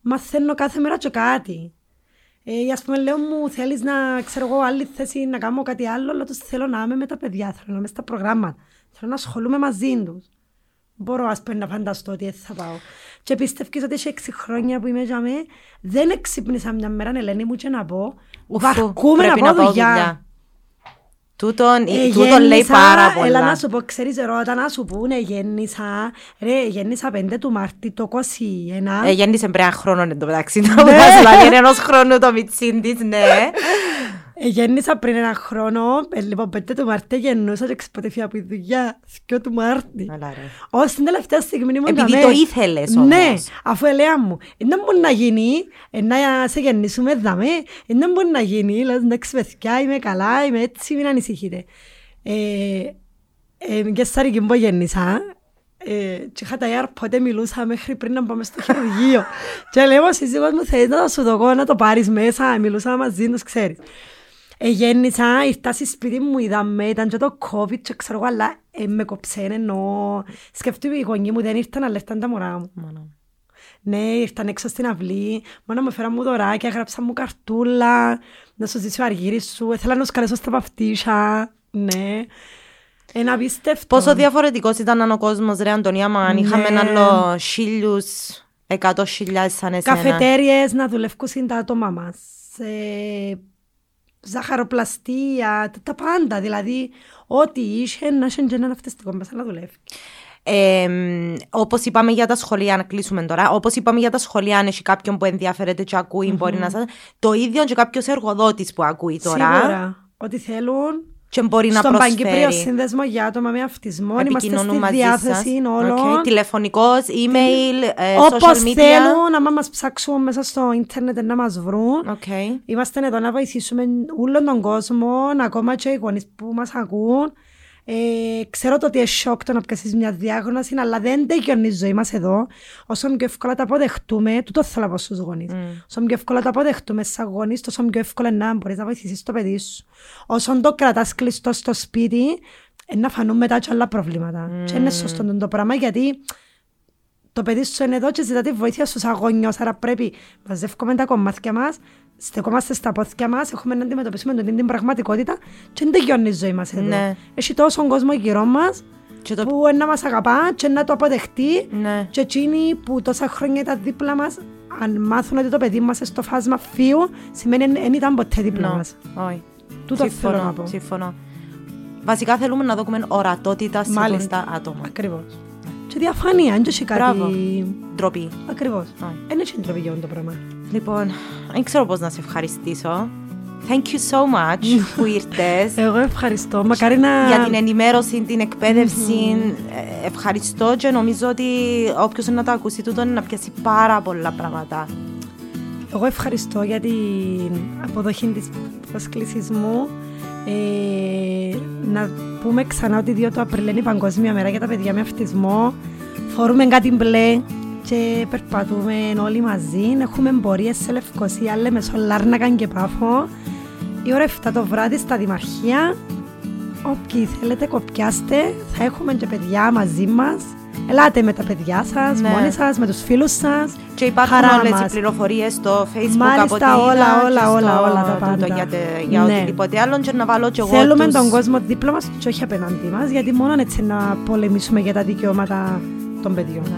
Μαθαίνω κάθε μέρα και κάτι. Ας πούμε, λέω μου, θέλεις να ξέρω εγώ άλλη θέση να κάνω κάτι άλλο, αλλά τους θέλω να είμαι με τα παιδιά, θέλω να είμαι στα προγράμματα, θέλω να ασχολούμαι μαζί τους. Μπορώ, ας πούμε, να φανταστώ ότι έτσι θα πάω. Και πιστεύω ότι σε 6 χρόνια που είμαι για μέ, δεν εξύπνησα μια μέρα, Ελένη μου, και να πω βαρκούμε να πω δουλειά. Τούτον λέει πάρα πολλά. Έλα να σου πω, ξέρεις, ρώτα να σου πούνε, γέννησα 5 του Μάρτη, το 21. Γέννησε πριν ένα χρόνο, εν τω μεταξύ, το Βασιλάκι είναι ενός χρόνου το μητσίν της, ναι. Γέννησα πριν ένα χρόνο, λοιπόν 5 του Μαρτίου γεννούσα και ξεποτεφία από τη δουλειά 2 του Μάρτη. Ως την τελευταία στιγμή ήμουν επειδή δαμέ. Το ήθελες όμως. Ναι, αφού ελέα μου, να μπορεί να γίνει, να σε γεννήσουμε δαμέ, να μπορεί να γίνει, λες να ξεπεθιά, είμαι καλά, είμαι έτσι, μην ανησυχείτε. Και σάρικη μου γέννησα. Και είχα τα AirPods, μιλούσα μέχρι πριν να πάμε στο χειρουργείο. Και λέω ο σύζυγος μου, θέλεις να σου δω, να το πάρεις μέσα, μιλούσα μαζί τους, ξέρεις. Γέννησα, ήρθα στη σπίτι μου, είδαμε, ήταν και το COVID και ξέρω εγώ, αλλά με κοψέν, ενώ σκεφτούμε οι γονείς μου δεν ήρθαν, αλλά ήρθαν τα μωρά μου. Ναι, ήρθαν έξω στην αυλή, μόνο μου φέραν μου δωράκια, γράψαν μου καρτούλα, να σου ζήσει ο αργύρης σου, ήθελα να σου καλέσω στα παυτίσια, ναι. Ένα απίστευτο. Πόσο διαφορετικός ήταν ο κόσμος, ρε Αντωνία, αν είχαμε άλλο 100.000 σαν εσένα. Καφετέριες να δουλευκούσαν τα άτομα μας. Ζαχαροπλαστεία, τα πάντα. Δηλαδή, ό,τι είχε να είχε ένα αυτιστικό μας, αλλά δουλεύει. Όπως είπαμε για τα σχολεία, να κλείσουμε τώρα. Όπως είπαμε για τα σχολεία, αν έχει κάποιον που ενδιαφέρεται και ακούει, μπορεί να σας. Το ίδιο και κάποιος εργοδότης που ακούει τώρα. Σίγουρα. Ό,τι θέλουν. Και μπορεί στον να Παγκύπριο Σύνδεσμο για άτομα με αυτισμό είμαστε στη διάθεση όλων. Okay. Τηλεφωνικός, email, social media. Θέλουν, άμα μας ψάξουν μέσα στο ίντερνετ να μας βρουν. Okay. Είμαστε εδώ να βοηθήσουμε όλον τον κόσμο, ακόμα και οι γονείς που μας ακούν. Ξέρω το ότι είναι σοκ το να πιάσεις μια διάγνωση, αλλά δεν τελειώνει η ζωή μας εδώ. Όσο πιο εύκολα τα αποδεχτούμε, τούτο θέλω να πω στους γονείς. Όσο πιο εύκολα τα αποδεχτούμε σαν γονείς, τόσο πιο εύκολα να μπορείς να βοηθήσεις το παιδί σου. Όσο το κρατάς κλειστό στο σπίτι, να φανούν μετά και άλλα προβλήματα. Και είναι σωστό το πράγμα, γιατί το παιδί σου είναι εδώ και ζητά τη βοήθεια σου σαν γονιός. Άρα πρέπει να μαζεύουμε τα κομμάτια μας, στεκόμαστε στα πόθηκια μας, έχουμε να αντιμετωπίσουμε την πραγματικότητα και δεν τελειώνει η ζωή μας εδώ. Ναι. Έχει τόσο κόσμο γύρω μας που να μας αγαπά και να το αποδεχτεί, ναι. Και εκείνοι που τόσα χρόνια ήταν δίπλα μας, αν μάθουν ότι το παιδί μας στο φάσμα φύου, σημαίνει δεν ήταν ποτέ δίπλα μας. Όχι. Τούτο θέλω να πω. Συμφωνώ. Βασικά θέλουμε να δούμε ορατότητα σε όλα τα άτομα. Ακριβώς. Και διαφάνεια, αν και κάτι ντροπή. Ακριβώς. Δεν έχει ντροπή για όλο το πράγμα. Λοιπόν, δεν ξέρω πώς να σε ευχαριστήσω. Thank you so much που ήρθες. Εγώ ευχαριστώ. Μακάρι να... Για την ενημέρωση, την εκπαίδευση. Ευχαριστώ και νομίζω ότι όποιος να τα ακούσει τούτο είναι να πιάσει πάρα πολλά πράγματα. Εγώ ευχαριστώ για την αποδοχή της προσκλήσης μου. Να πούμε ξανά ότι 2 του Απριλίου είναι η Παγκόσμια Μέρα για τα παιδιά με αυτισμό. Φορούμε κάτι μπλε και περπατούμε όλοι μαζί. Έχουμε πορείες σε Λευκοσία, Λεμεσό, Λάρνακα και Πάφο. Η ώρα 7 το βράδυ στα Δημαρχία. Όποιοι θέλετε, κοπιάστε. Θα έχουμε και παιδιά μαζί μας. Ελάτε με τα παιδιά σας, ναι. Μόνοι σας, με τους φίλους σας. Και υπάρχουν όλες οι πληροφορίες στο Facebook. Μάλιστα, όλα τα πάντα. Για οτιδήποτε άλλο και να βάλω και εγώ. Θέλουμε τον κόσμο δίπλα μας και όχι απέναντί μας, γιατί μόνο έτσι να πολεμήσουμε για τα δικαιώματα των παιδιών.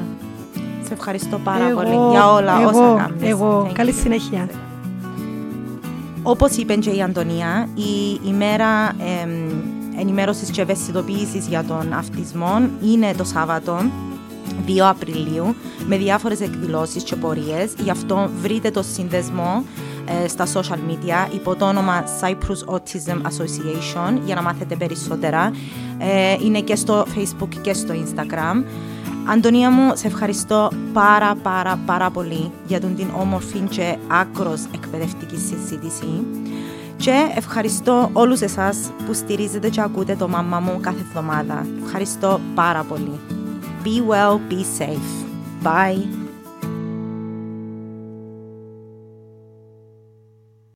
Σε ευχαριστώ πάρα πολύ για όλα όσα κάνεις. Καλή συνέχεια. Όπως είπε και η Αντωνία, η ημέρα ενημέρωσης και ευαισθητοποίησης για τον αυτισμό είναι το Σάββατο 2 Απριλίου με διάφορες εκδηλώσεις και πορείες. Γι' αυτό βρείτε το σύνδεσμο στα social media υπό το όνομα Cyprus Autism Association για να μάθετε περισσότερα. Είναι και στο Facebook και στο Instagram. Αντωνία μου, σε ευχαριστώ πάρα πολύ για την όμορφη και άκρος εκπαιδευτική συζήτηση. Και ευχαριστώ όλους εσάς που στηρίζετε και ακούτε το μάμα μου κάθε εβδομάδα. Ευχαριστώ πάρα πολύ. Be well, be safe. Bye.